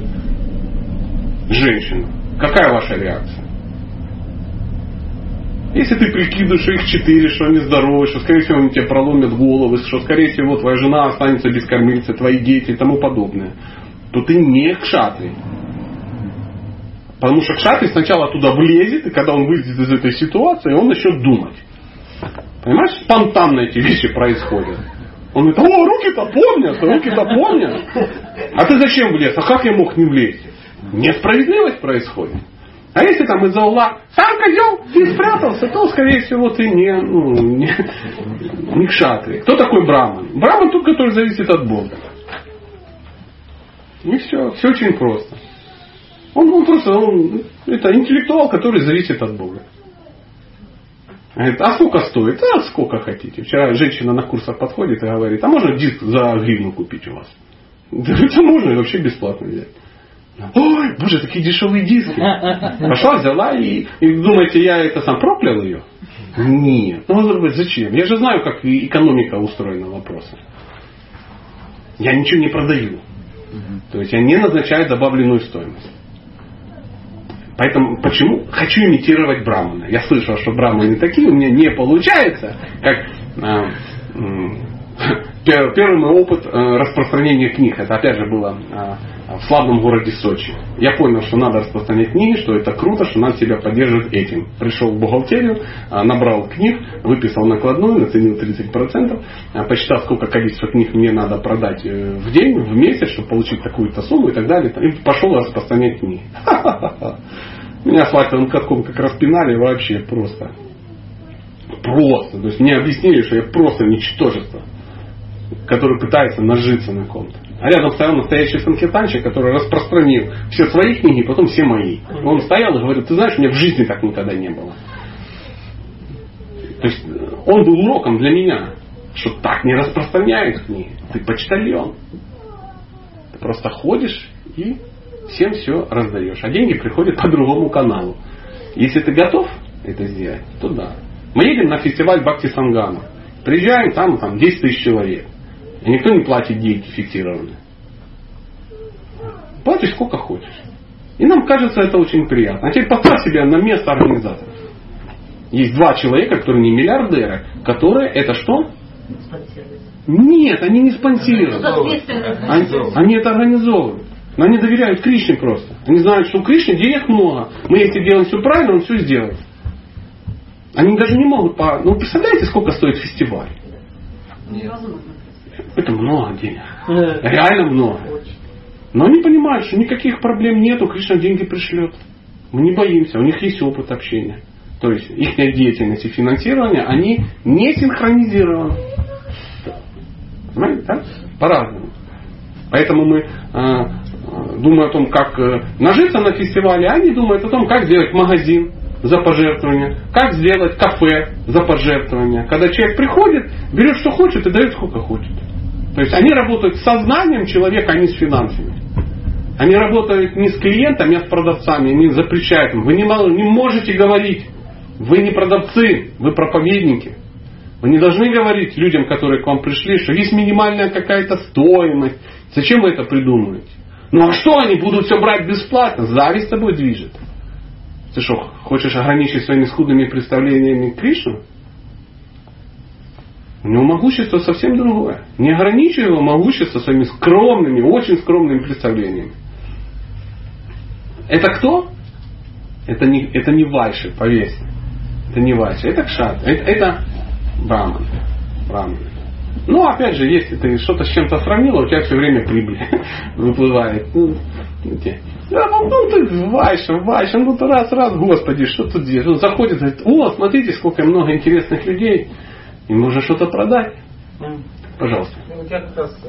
женщину. Какая ваша реакция? Если ты прикидываешь, что их четыре, что они здоровы, что, скорее всего, они тебе проломят головы, что, скорее всего, твоя жена останется без кормильца, твои дети и тому подобное, то ты не кшатрий. Потому что кшатрий сначала туда влезет, и когда он выйдет из этой ситуации, он начнет думать. Понимаешь, спонтанно эти вещи происходят. Он говорит, о, руки-то помнят, руки-то помнят. А ты зачем влез? А как я мог не влезть? Несправедливость происходит. А если там из-за угла сам козел, ты спрятался, то, скорее всего, ты не, ну, не, не кшатрий. Кто такой Браман? Браман тот, который зависит от Бога. И все. Все очень просто. Он, он просто, он, это интеллектуал, который зависит от Бога. Говорит, а сколько стоит? А сколько хотите. Вчера женщина на курсах подходит и говорит, а можно диск за гривну купить у вас? Да это можно и вообще бесплатно взять. Ой, боже, такие дешевые диски. Пошла, взяла и, и думаете, я это сам проклял ее? Нет. Ну, зачем? Я же знаю, как экономика устроена вопроса. Я ничего не продаю. То есть я не назначаю добавленную стоимость. Поэтому почему? Хочу имитировать Брамана. Я слышал, что Браманы такие, у меня не получается. Как э, э, первый мой опыт э, распространения книг. Это опять же было... Э, в славном городе Сочи. Я понял, что надо распространять книги, что это круто, что надо себя поддерживать этим. Пришел в бухгалтерию, набрал книг, выписал накладную, наценил тридцать процентов, посчитал, сколько количество книг мне надо продать в день, в месяц, чтобы получить такую-то сумму и так далее. И пошел распространять книги. Ха-ха-ха. Меня с лаковым катком как раз пинали вообще просто. Просто. То есть мне объяснили, что я просто ничтожество, которое пытается нажиться на ком-то. А рядом стоял настоящий санкетанчик, который распространил все свои книги, потом все мои. Он стоял и говорил, ты знаешь, у меня в жизни так никогда не было. То есть он был уроком для меня, что так не распространяют книги. Ты почтальон. Ты просто ходишь и всем все раздаешь. А деньги приходят по другому каналу. Если ты готов это сделать, то да. Мы едем на фестиваль Бхакти Сангама. Приезжаем, там, там десять тысяч человек. И никто не платит деньги фиксированные. Платишь сколько хочешь. И нам кажется, это очень приятно. А теперь поставь себя на место организаторов. Есть два человека, которые не миллиардеры, которые это что? Нет, они не спонсируют. Они, они это организовывают. Но они доверяют Кришне просто. Они знают, что у Кришны денег много. Мы если делаем все правильно, он все сделает. Они даже не могут... По... Ну, представляете, сколько стоит фестиваль? Невозможно. Это много денег. Реально много. Но они понимают, что никаких проблем нету, Кришна деньги пришлет. Мы не боимся, у них есть опыт общения. То есть их деятельность и финансирование, они не синхронизированы. Понимаете, да? По-разному. Поэтому мы э, думаем о том, как нажиться на фестивале, а они думают о том, как сделать магазин за пожертвование, как сделать кафе за пожертвование. Когда человек приходит, берет что хочет и дает сколько хочет. То есть они работают с сознанием человека, а не с финансами. Они работают не с клиентами, а с продавцами. Они запрещают им. Вы не можете говорить. Вы не продавцы, вы проповедники. Вы не должны говорить людям, которые к вам пришли, что есть минимальная какая-то стоимость. Зачем вы это придумываете? Ну а что они будут все брать бесплатно? Зависть тобой движет. Ты что, хочешь ограничить своими скудными представлениями Кришну? У него могущество совсем другое. Не ограничивай его могущество своими скромными, очень скромными представлениями. Это кто? Это не, это не вайши, поверь. Это не вайши, это кшат, это, это браман. браман. Ну, опять же, если ты что-то с чем-то сравнила, у тебя все время прибыль выплывает. Ну, ты, ну, ты вайша, вайша, ну, ты раз, раз, господи, что тут здесь? Он заходит и говорит, о, смотрите, сколько много интересных людей. Им нужно что-то продать. Mm. Пожалуйста. Ну, у тебя как раз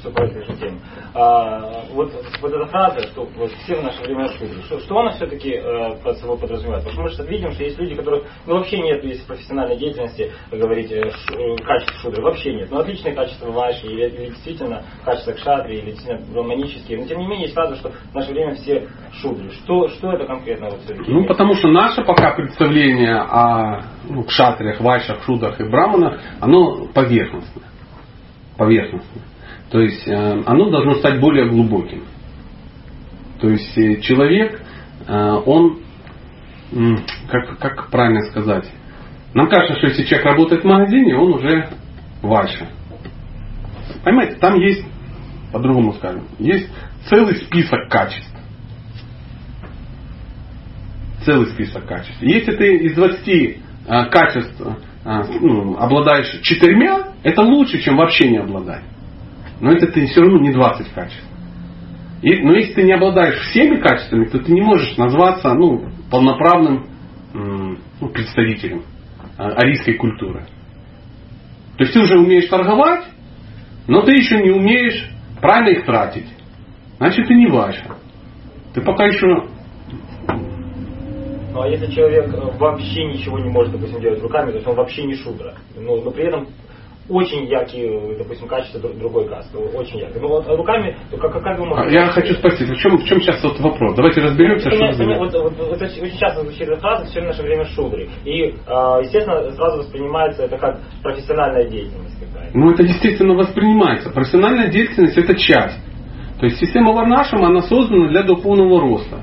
все правильно же тема. А, вот, вот эта фраза, что вот, все в наше время шутки, что, что она все-таки э, под собой подразумевает? Потому что мы видим, что есть люди, которых ну, вообще нет, если профессиональной деятельности говорить ш, качество шудры, вообще нет. Но ну, отличные качества ваши, или, или действительно качество кшатри, или действительно романические. Но тем не менее есть фраза, что в наше время все шудры. Что, что это конкретно вот все-таки? Ну, потому что наше пока представление о ну, кшатриях, вайшах, шудрах и браманах, оно поверхностное. поверхностно. То есть оно должно стать более глубоким. То есть человек, он, как, как правильно сказать, нам кажется, что если человек работает в магазине, он уже вайша. Понимаете, там есть, по-другому скажем, есть целый список качеств. Целый список качеств. Если ты из двадцати качеств ну, обладаешь четырьмя, это лучше, чем вообще не обладать. Но это ты все равно не двадцать качеств. И, но если ты не обладаешь всеми качествами, то ты не можешь назваться ну, полноправным ну, представителем арийской культуры. То есть ты уже умеешь торговать, но ты еще не умеешь правильно их тратить. Значит, ты не вайша. Ты пока еще... Ну а если человек вообще ничего не может, допустим, делать руками, то есть он вообще не шудра, но, но при этом очень яркие, допустим, качества другой касты, очень яркие. Ну вот руками, то как, как вы можете... Я хочу спросить, в чем, в чем сейчас вот вопрос? Давайте разберемся, что это. Вот, вот, вот, вот очень часто звучит эта фраза «все в наше время шудры». И, естественно, сразу воспринимается это как профессиональная деятельность. Какая-то. Ну это действительно воспринимается. Профессиональная деятельность – это часть. То есть система Варнашама, она создана для духовного роста.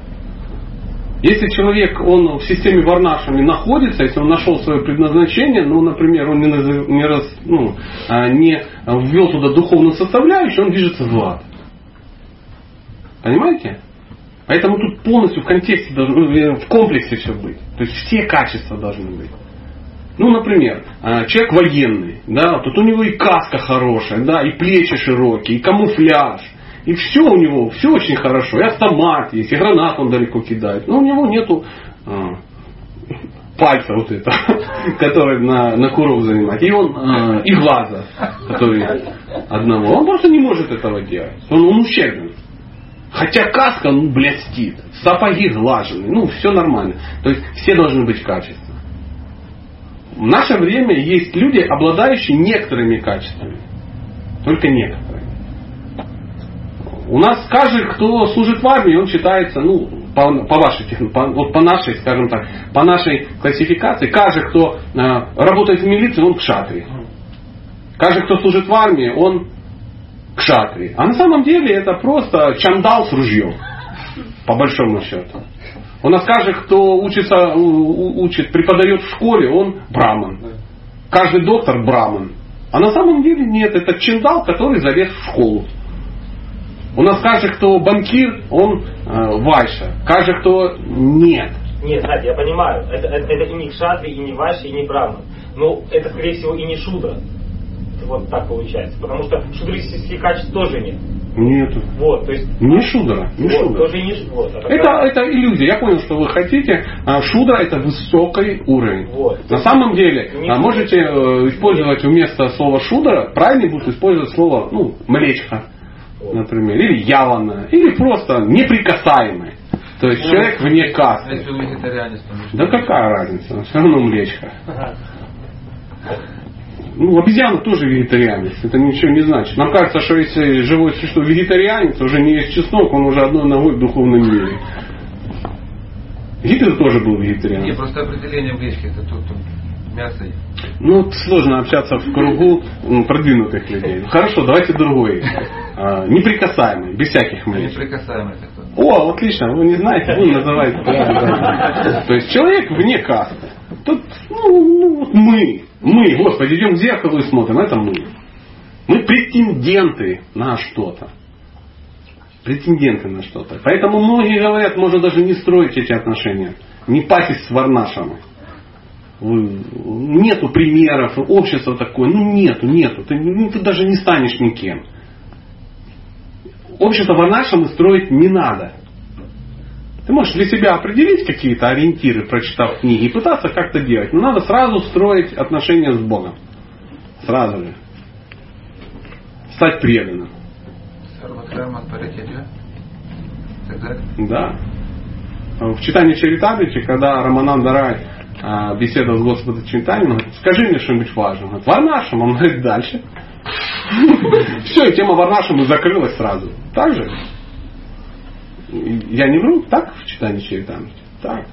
Если человек, он в системе Варнашами находится, если он нашел свое предназначение, ну, например, он не, назов, не, раз, ну, не ввел туда духовную составляющую, он движется в ад. Понимаете? Поэтому тут полностью в контексте, в комплексе все быть. То есть все качества должны быть. Ну, например, человек военный, да, тут у него и каска хорошая, да, и плечи широкие, и камуфляж. И все у него, все очень хорошо. И автомат есть, и гранат он далеко кидает. Но у него нету э, пальца вот этого, который на, на курок занимает. И он, э, и глаза, который одного. Он просто не может этого делать. Он, он ущербен. Хотя каска, ну, блестит. Сапоги глажены. Ну, все нормально. То есть, все должны быть качества. В наше время есть люди, обладающие некоторыми качествами. Только некоторые. У нас каждый, кто служит в армии, он считается, ну, по, по вашей по, вот по нашей, скажем так, по нашей классификации, каждый, кто э, работает в милиции, он кшатри. Каждый, кто служит в армии, он кшатри. А на самом деле это просто чандал с ружьем, по большому счету. У нас каждый, кто учится, у, учит, преподает в школе, он браман. Каждый доктор браман. А на самом деле нет, это чандал, который залез в школу. У нас каждый, кто банкир, он э, вайша. Каждый, кто нет. Нет, знаете, я понимаю. Это, это, это и не кшатри, и не вайша, и не браман. Но это, скорее всего, и не шудра. Вот так получается. Потому что шудрических качеств тоже нет. Нет. Вот, то есть... Не шудра. Не вот, шудра. Тоже не шудра. Вот, а тогда... это, это иллюзия. Я понял, что вы хотите. Шудра это высокий уровень. Вот. На самом деле, не можете не использовать нет. Вместо слова шудра, правильнее будет использовать слово ну, млечха. Например, или яванная, или просто неприкасаемая. То есть ну, человек вне касты. Если вы вегетарианец, то да какая разница? Все равно млечка. Ага. Ну, обезьяна тоже вегетарианец. Это ничего не значит. Нам кажется, что если живое существо вегетарианец, уже не есть чеснок, он уже одной ногой в духовном мире. Гитлер тоже был вегетарианцем. Нет, просто определение млечки это тут. Мясо. Ну, сложно общаться в кругу продвинутых людей. Хорошо, давайте другой. А, неприкасаемый, без всяких мелочей. Неприкасаемый. О, отлично, вы не знаете, вы называете. То есть человек вне касты. Тут, ну, мы. Мы, Господи, идем к зеркалу и смотрим, это мы. Мы претенденты на что-то. Претенденты на что-то. Поэтому многие говорят, можно даже не строить эти отношения. Не пасись с варнашами. Нету примеров, общество такое. Ну нету, нету. Ты, ну, ты даже не станешь никем. Общество варнашами строить не надо. Ты можешь для себя определить какие-то ориентиры, прочитав книги, и пытаться как-то делать. Но надо сразу строить отношения с Богом. Сразу же. Стать преданным. Да. В читании Чаритабли, когда Раманандарай беседовал с Господом Чайтаньей, он говорит, скажи мне что-нибудь важное. Он говорит, варнашам. Он говорит, дальше. Все, и тема варнашам закрылась сразу. Так же? Я не вру, так в читании Чаритабли? Так.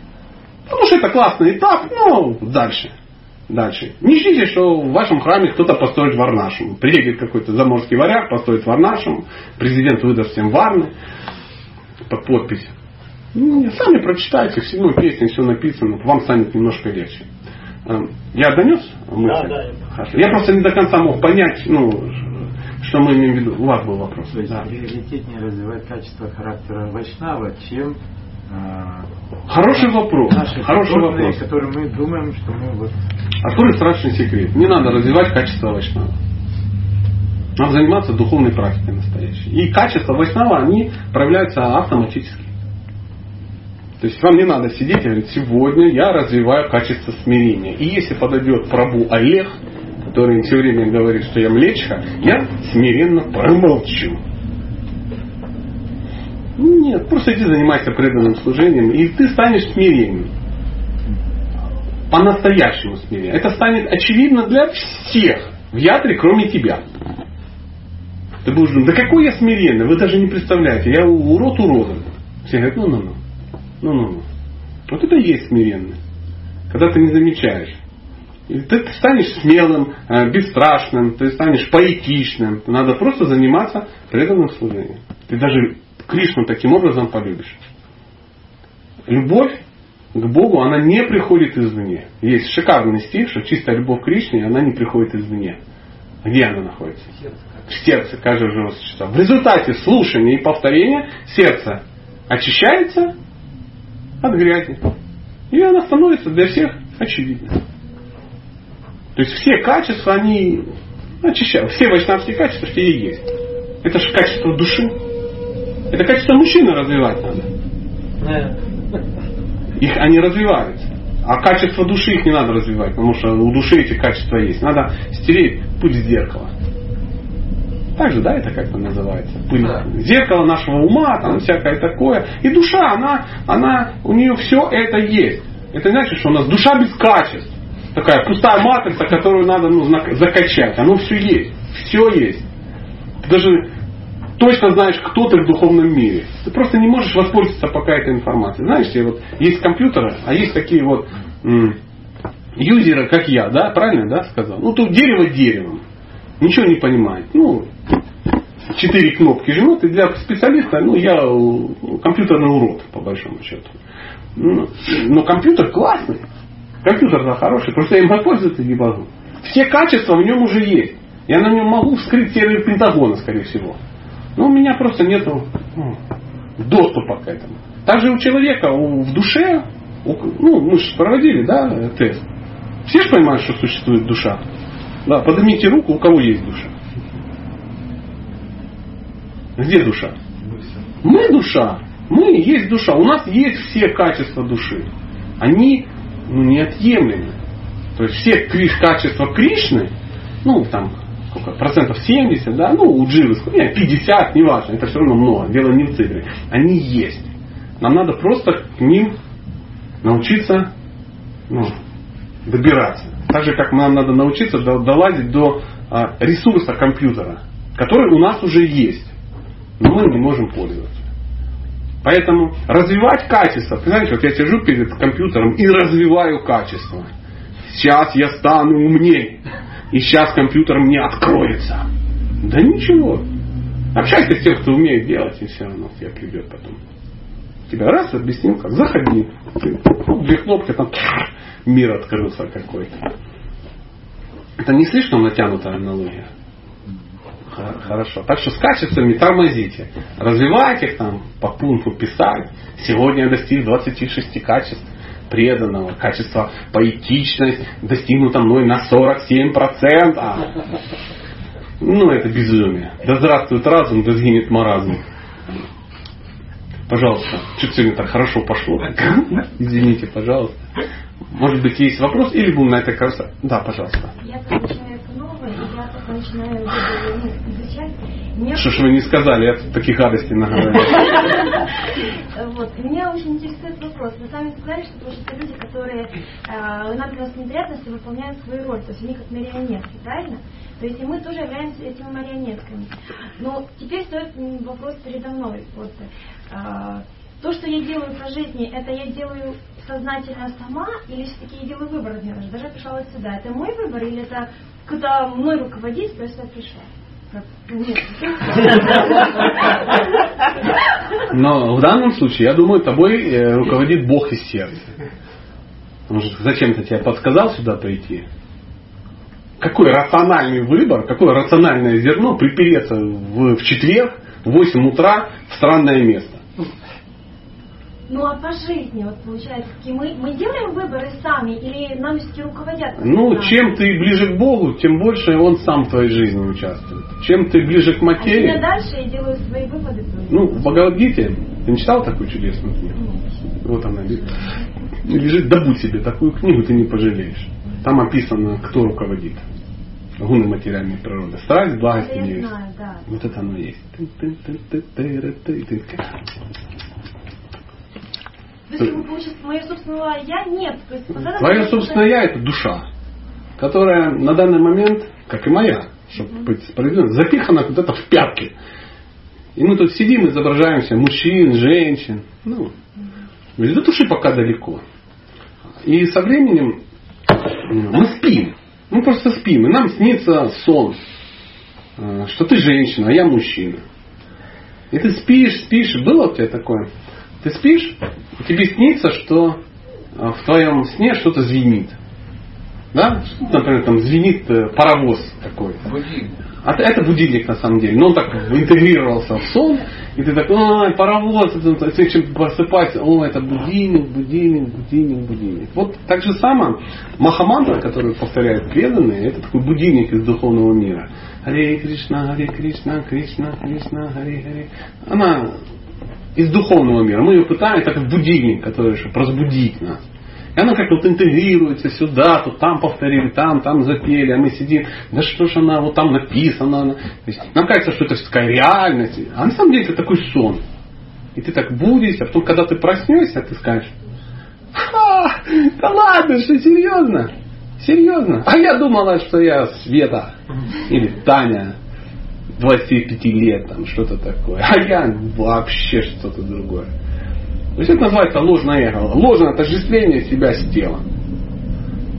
Потому что это классный этап, но дальше. Дальше. Не ждите, что в вашем храме кто-то построит варнашем. Приедет какой-то заморский варяг, построит варнашем, президент выдаст всем варны под подпись. Не, сами прочитайте, в седьмой песне все написано, вам станет немножко легче. Я донес мысль? Да, да. Я просто не до конца мог понять, ну, что мы имеем в виду. У вас был вопрос. То есть да. Приоритетнее развивать качество характера вайшнава, чем... Хороший вопрос. Хороший вопрос, который мы думаем, что мы вот... Открой страшный секрет. Не надо развивать качество вайшнава. Надо заниматься духовной практикой настоящей. И качества вайшнава, они проявляются автоматически. То есть вам не надо сидеть и говорить, сегодня я развиваю качество смирения. И если подойдет прабу Олег, который все время говорит, что я млечка, я смиренно промолчу. Нет, просто иди занимайся преданным служением, и ты станешь смиренным. По-настоящему смиренным. Это станет очевидно для всех в ятре, кроме тебя. Ты будешь думать, да какой я смиренный, вы даже не представляете, я урод уродом. Все говорят, ну-ну-ну. Ну-ну-ну. Вот это и есть смиренный. Когда ты не замечаешь. И ты станешь смелым, бесстрашным, ты станешь поэтичным. Надо просто заниматься преданным служением. Ты даже Кришну таким образом полюбишь. Любовь к Богу, она не приходит извне. Есть шикарный стих, что чистая любовь к Кришне, она не приходит извне. Где она находится? В сердце каждого живого существа. В результате слушания и повторения сердце очищается от грязи. И она становится для всех очевидной. То есть все качества, они очищают. Все вайшнавские качества, все и есть. Это же качество души. Это качество мужчины развивать надо. Их они развиваются. А качество души их не надо развивать, потому что у души эти качества есть. Надо стереть пыль с зеркала. Так же, да, это как-то называется? Пыль. Да. Зеркало нашего ума, там всякое такое. И душа, она, она, у нее все это есть. Это значит, что у нас душа без качеств. Такая пустая матрица, которую надо ну, закачать. Оно все есть. Все есть. Даже... Точно знаешь, кто ты в духовном мире. Ты просто не можешь воспользоваться пока этой информацией. Знаешь, вот есть компьютеры, а есть такие вот м- юзеры, как я, да, правильно, да, сказал? Ну, тут дерево деревом. Ничего не понимает. Ну, четыре кнопки жмет, и для специалиста, ну, я компьютерный урод, по большому счету. Ну, но компьютер классный. Компьютер, да, хороший, просто я им пользоваться не могу. Все качества в нем уже есть. Я на нем могу вскрыть сервер Пентагона, скорее всего. Ну, у меня просто нет ну, доступа к этому. Также у человека у, в душе, у, ну, мы же проводили, да, тест. Все же понимают, что существует душа? Да, поднимите руку, у кого есть душа. Где душа? Мы душа. Мы есть душа. У нас есть все качества души. Они ну, неотъемлемы. То есть все качества Кришны, ну, там, процентов семьдесят, да, ну у Дживы нет, пятьдесят, неважно, это все равно много, дело не в цифре. Они есть. Нам надо просто к ним научиться ну, добираться. Так же, как нам надо научиться долазить до ресурса компьютера, который у нас уже есть, но мы не можем пользоваться. Поэтому развивать качество, понимаете, вот я сижу перед компьютером и развиваю качество. Сейчас я стану умнее. И сейчас компьютер мне откроется. Да ничего. Общайся с тем, кто умеет делать, и все равно тебе придет потом. Тебя раз объяснил, как заходи. Две кнопки, там мир открылся какой-то. Это не слишком натянутая аналогия? Хорошо. Так что с качествами тормозите. Развивайте их там, по пункту писать. Сегодня я достиг двадцати шести качеств преданного. Качество поэтичность достигнуто мной на сорок семь процентов. Ну, это безумие. Да здравствует разум, да сгинет маразм. Пожалуйста. Что-то сегодня так хорошо пошло. Извините, пожалуйста. Может быть, есть вопрос? Или будем на это кажется? Да, пожалуйста. Я начинаю снова, и я так начинаю изучать. Мне... Что ж вы не сказали, я тут такие гадости наговорил. Вот. Меня очень интересует вопрос. Вы сами сказали, что тоже люди, которые э, например, с неприятностью выполняют свою роль. То есть они как марионетки, правильно? То есть и мы тоже являемся этими марионетками. Но теперь стоит вопрос передо мной. Вот, э, то, что я делаю по жизни, это я делаю сознательно сама или все-таки я делаю выбор? Я даже пришла сюда. Это мой выбор или это когда мной руководить, просто пришла? Но в данном случае, я думаю, тобой руководит Бог из сердца. Он же зачем-то тебя подсказал сюда прийти. Какой рациональный выбор, какое рациональное зерно припереться в, в четверг в восемь утра в странное место? Ну а по жизни, вот получается, мы, мы делаем выборы сами или нам все-таки руководят? Ну, сами? Чем ты ближе к Богу, тем больше он сам в твоей жизни участвует. Чем ты ближе к материи... А я дальше я делаю свои выводы? Ну, в Бхагавад-гите, ты не читал такую чудесную книгу? Нет. Вот она лежит. Лежит, добудь себе такую книгу, ты не пожалеешь. Там описано, кто руководит. Гуны материальной природы. Страсть, благость и ненависть. Да. Вот это оно есть. То есть, вы, получается, мое собственное «я» нет. То есть, твое собственное «я» — это душа, которая на данный момент, как и моя, чтобы быть справедливым, запихана куда-то в пятки. И мы тут сидим, изображаемся мужчин, женщин. Ну, до души пока далеко. И со временем мы спим. Мы просто спим. И нам снится сон, что ты женщина, а я мужчина. И ты спишь, спишь. Было у тебя такое? Ты спишь, и тебе снится, что в твоем сне что-то звенит. Да? Что-то, например, там звенит паровоз какой-то. Будильник. А это будильник на самом деле. Но он так интегрировался в сон. И ты так, ой, паровоз, ты чем просыпаешься, о, это будильник, будильник, будильник, будильник. Вот так же само Махамантра, которую повторяют преданные, это такой будильник из духовного мира. Харе Кришна, Харе Кришна, Кришна, Кришна, Харе Харе. Она из духовного мира. Мы ее пытаем, это как будильник, который, чтобы разбудить нас. И она как-то вот интегрируется сюда, тут там повторили, там, там запели, а мы сидим, да что ж она, вот там написано. Она. То есть, нам кажется, что это такая реальность. А на самом деле это такой сон. И ты так будешь, а потом, когда ты проснешься, ты скажешь, ха, да ладно, что серьезно? Серьезно? А я думала, что я Света или Таня. двадцати пяти лет, там, что-то такое. А я вообще что-то другое. То есть это называется ложное эго. Ложное отождествление себя с телом.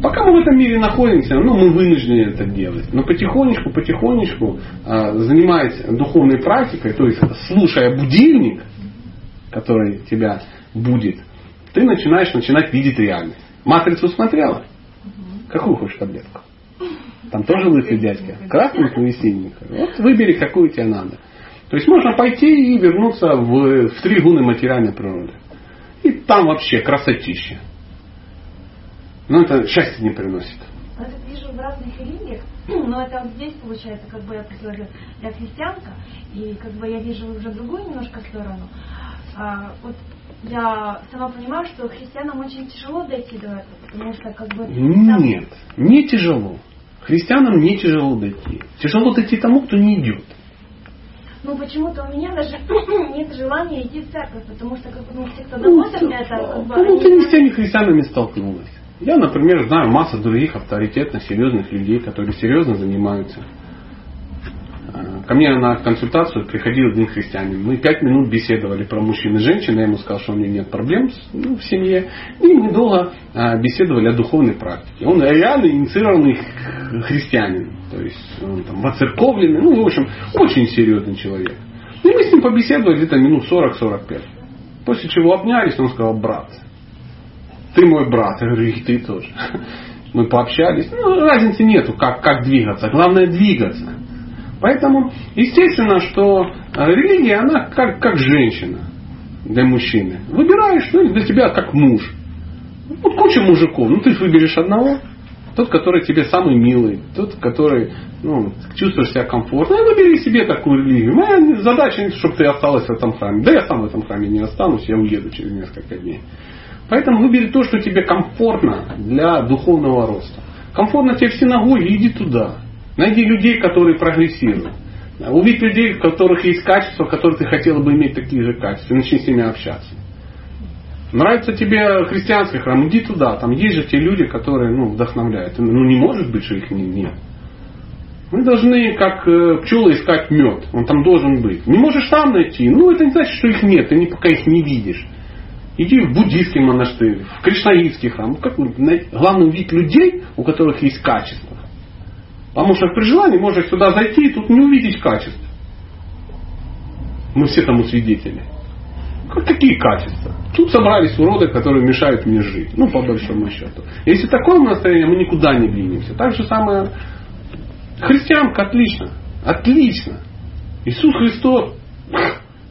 Пока мы в этом мире находимся, ну, мы вынуждены это делать. Но потихонечку, потихонечку, занимаясь духовной практикой, то есть слушая будильник, который тебя будет, ты начинаешь начинать видеть реальность. Матрицу смотрела? Какую хочешь таблетку? Там тоже лысый дядька. Красненькую и синенькую. Вот выбери, какую тебе надо. То есть можно пойти и вернуться в, в три гуны материальной природы. И там вообще красотища. Но это счастье не приносит. Я так вижу в разных религиях, но это здесь получается, как бы я посмотрю, я христианка, и как бы я вижу уже другую немножко сторону. А, вот я сама понимаю, что христианам очень тяжело дойти до этого, потому что как бы... Там... Нет, не тяжело. Христианам не тяжело дойти. Тяжело дойти тому, кто не идет. Ну, почему-то у меня даже нет желания идти в церковь, потому что как бы все, кто доходит, ну, это... Как бы, ну, они... ты не с теми христианами столкнулась. Я, например, знаю массу других авторитетных, серьезных людей, которые серьезно занимаются. Ко мне на консультацию приходил один христианин. Мы пять минут беседовали про мужчин и женщин. Я ему сказал, что у меня нет проблем ну, в семье. И недолго беседовали о духовной практике. Он реально инициированный христианин. То есть он там воцерковленный. Ну, в общем, очень серьезный человек. И мы с ним побеседовали где-то минут сорок-сорок пять. После чего обнялись, он сказал, брат, ты мой брат. Я говорю, и ты тоже. мы пообщались. Ну, разницы нету, как, как двигаться. Главное двигаться. Поэтому естественно, что религия, она как, как женщина для мужчины. Выбираешь, ну, для тебя как муж. Вот куча мужиков, ну ты же выберешь одного. Тот, который тебе самый милый, тот, который, ну, чувствуешь себя комфортно. Ну, выбери себе такую религию. Моя задача, чтобы ты осталась в этом храме. Да я сам в этом храме не останусь, я уеду через несколько дней. Поэтому выбери то, что тебе комфортно для духовного роста. Комфортно тебе в синагоге, иди туда. Найди людей, которые прогрессируют. Увидь людей, у которых есть качества, которые ты хотела бы иметь такие же качества. И начни с ними общаться. Нравится тебе христианский храм, иди туда. Там есть же те люди, которые, ну, вдохновляют. Ну, не может быть, что их нет. Мы должны, как пчелы, искать мед. Он там должен быть. Не можешь сам найти. Ну, это не значит, что их нет. Ты пока их не видишь. Иди в буддийский монастырь, в кришнаитский храм. Как, главное увидеть людей, у которых есть качество. Потому что при желании можешь сюда зайти и тут не увидеть качество. Мы все тому свидетели. Какие качества? Тут собрались уроды, которые мешают мне жить. Ну, по большому счету. Если такое настроение, мы никуда не двинемся. Так же самое. Христианка отлично. Отлично. Иисус Христос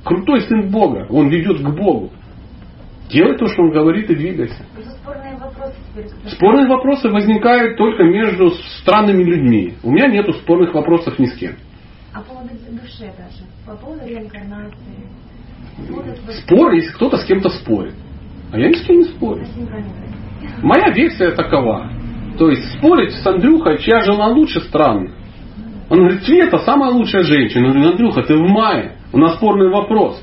крутой сын Бога. Он ведет к Богу. Делай то, что Он говорит, и двигайся. Спорные вопросы, спорные вопросы возникают только между странными людьми. У меня нету спорных вопросов ни с кем. А по поводу души даже? По поводу реинкарнации? Спор, если кто-то с кем-то спорит. А я ни с кем не спорю. Моя версия такова. То есть спорить с Андрюхой, чья жена лучше, странно. Он говорит, Света самая лучшая женщина. Он говорит, Андрюха, ты в мае. У нас спорный вопрос.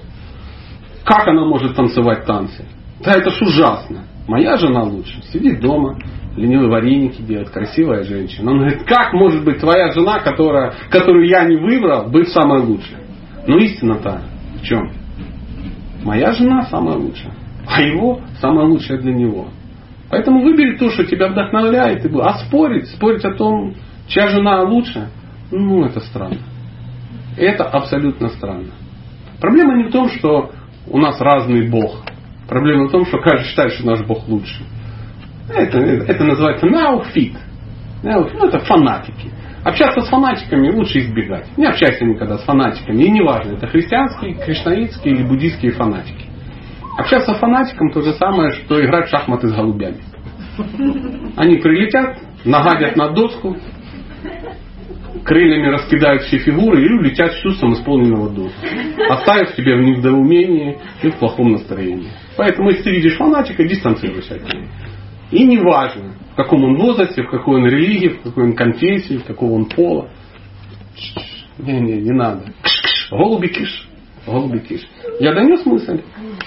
Как она может танцевать танцы? Да это ж ужасно. Моя жена лучше. Сидит дома, ленивые вареники делает, красивая женщина. Он говорит, как может быть твоя жена, которая, которую я не выбрал, быть самой лучшей? Ну истина-то в чем? Моя жена самая лучшая, а его самая лучшая для него. Поэтому выбери то, что тебя вдохновляет. А спорить, спорить о том, чья жена лучше, ну это странно. Это абсолютно странно. Проблема не в том, что у нас разный Бог. Проблема в том, что каждый считает, что наш Бог лучше. Это, это называется неофит. Ну это фанатики. Общаться с фанатиками лучше избегать. Не общайся никогда с фанатиками. И не важно, это христианские, кришнаитские или буддийские фанатики. Общаться с фанатиком то же самое, что играть в шахматы с голубями. Они прилетят, нагадят на доску, крыльями раскидают все фигуры и улетят с чувством исполненного доска, оставив себя в недоумении и в плохом настроении. Поэтому, если ты видишь фанатика, дистанцируйся от него. И не важно, в каком он возрасте, в какой он религии, в какой он конфессии, в какого он пола. Не-не, не надо. Кш-кш, голуби киш, голуби киш. Я донес мысль?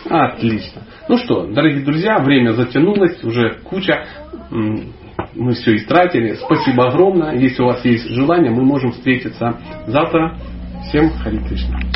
Отлично. Ну что, дорогие друзья, время затянулось, уже куча. Мы все истратили. Спасибо огромное. Если у вас есть желание, мы можем встретиться завтра. Всем Харе Кришна.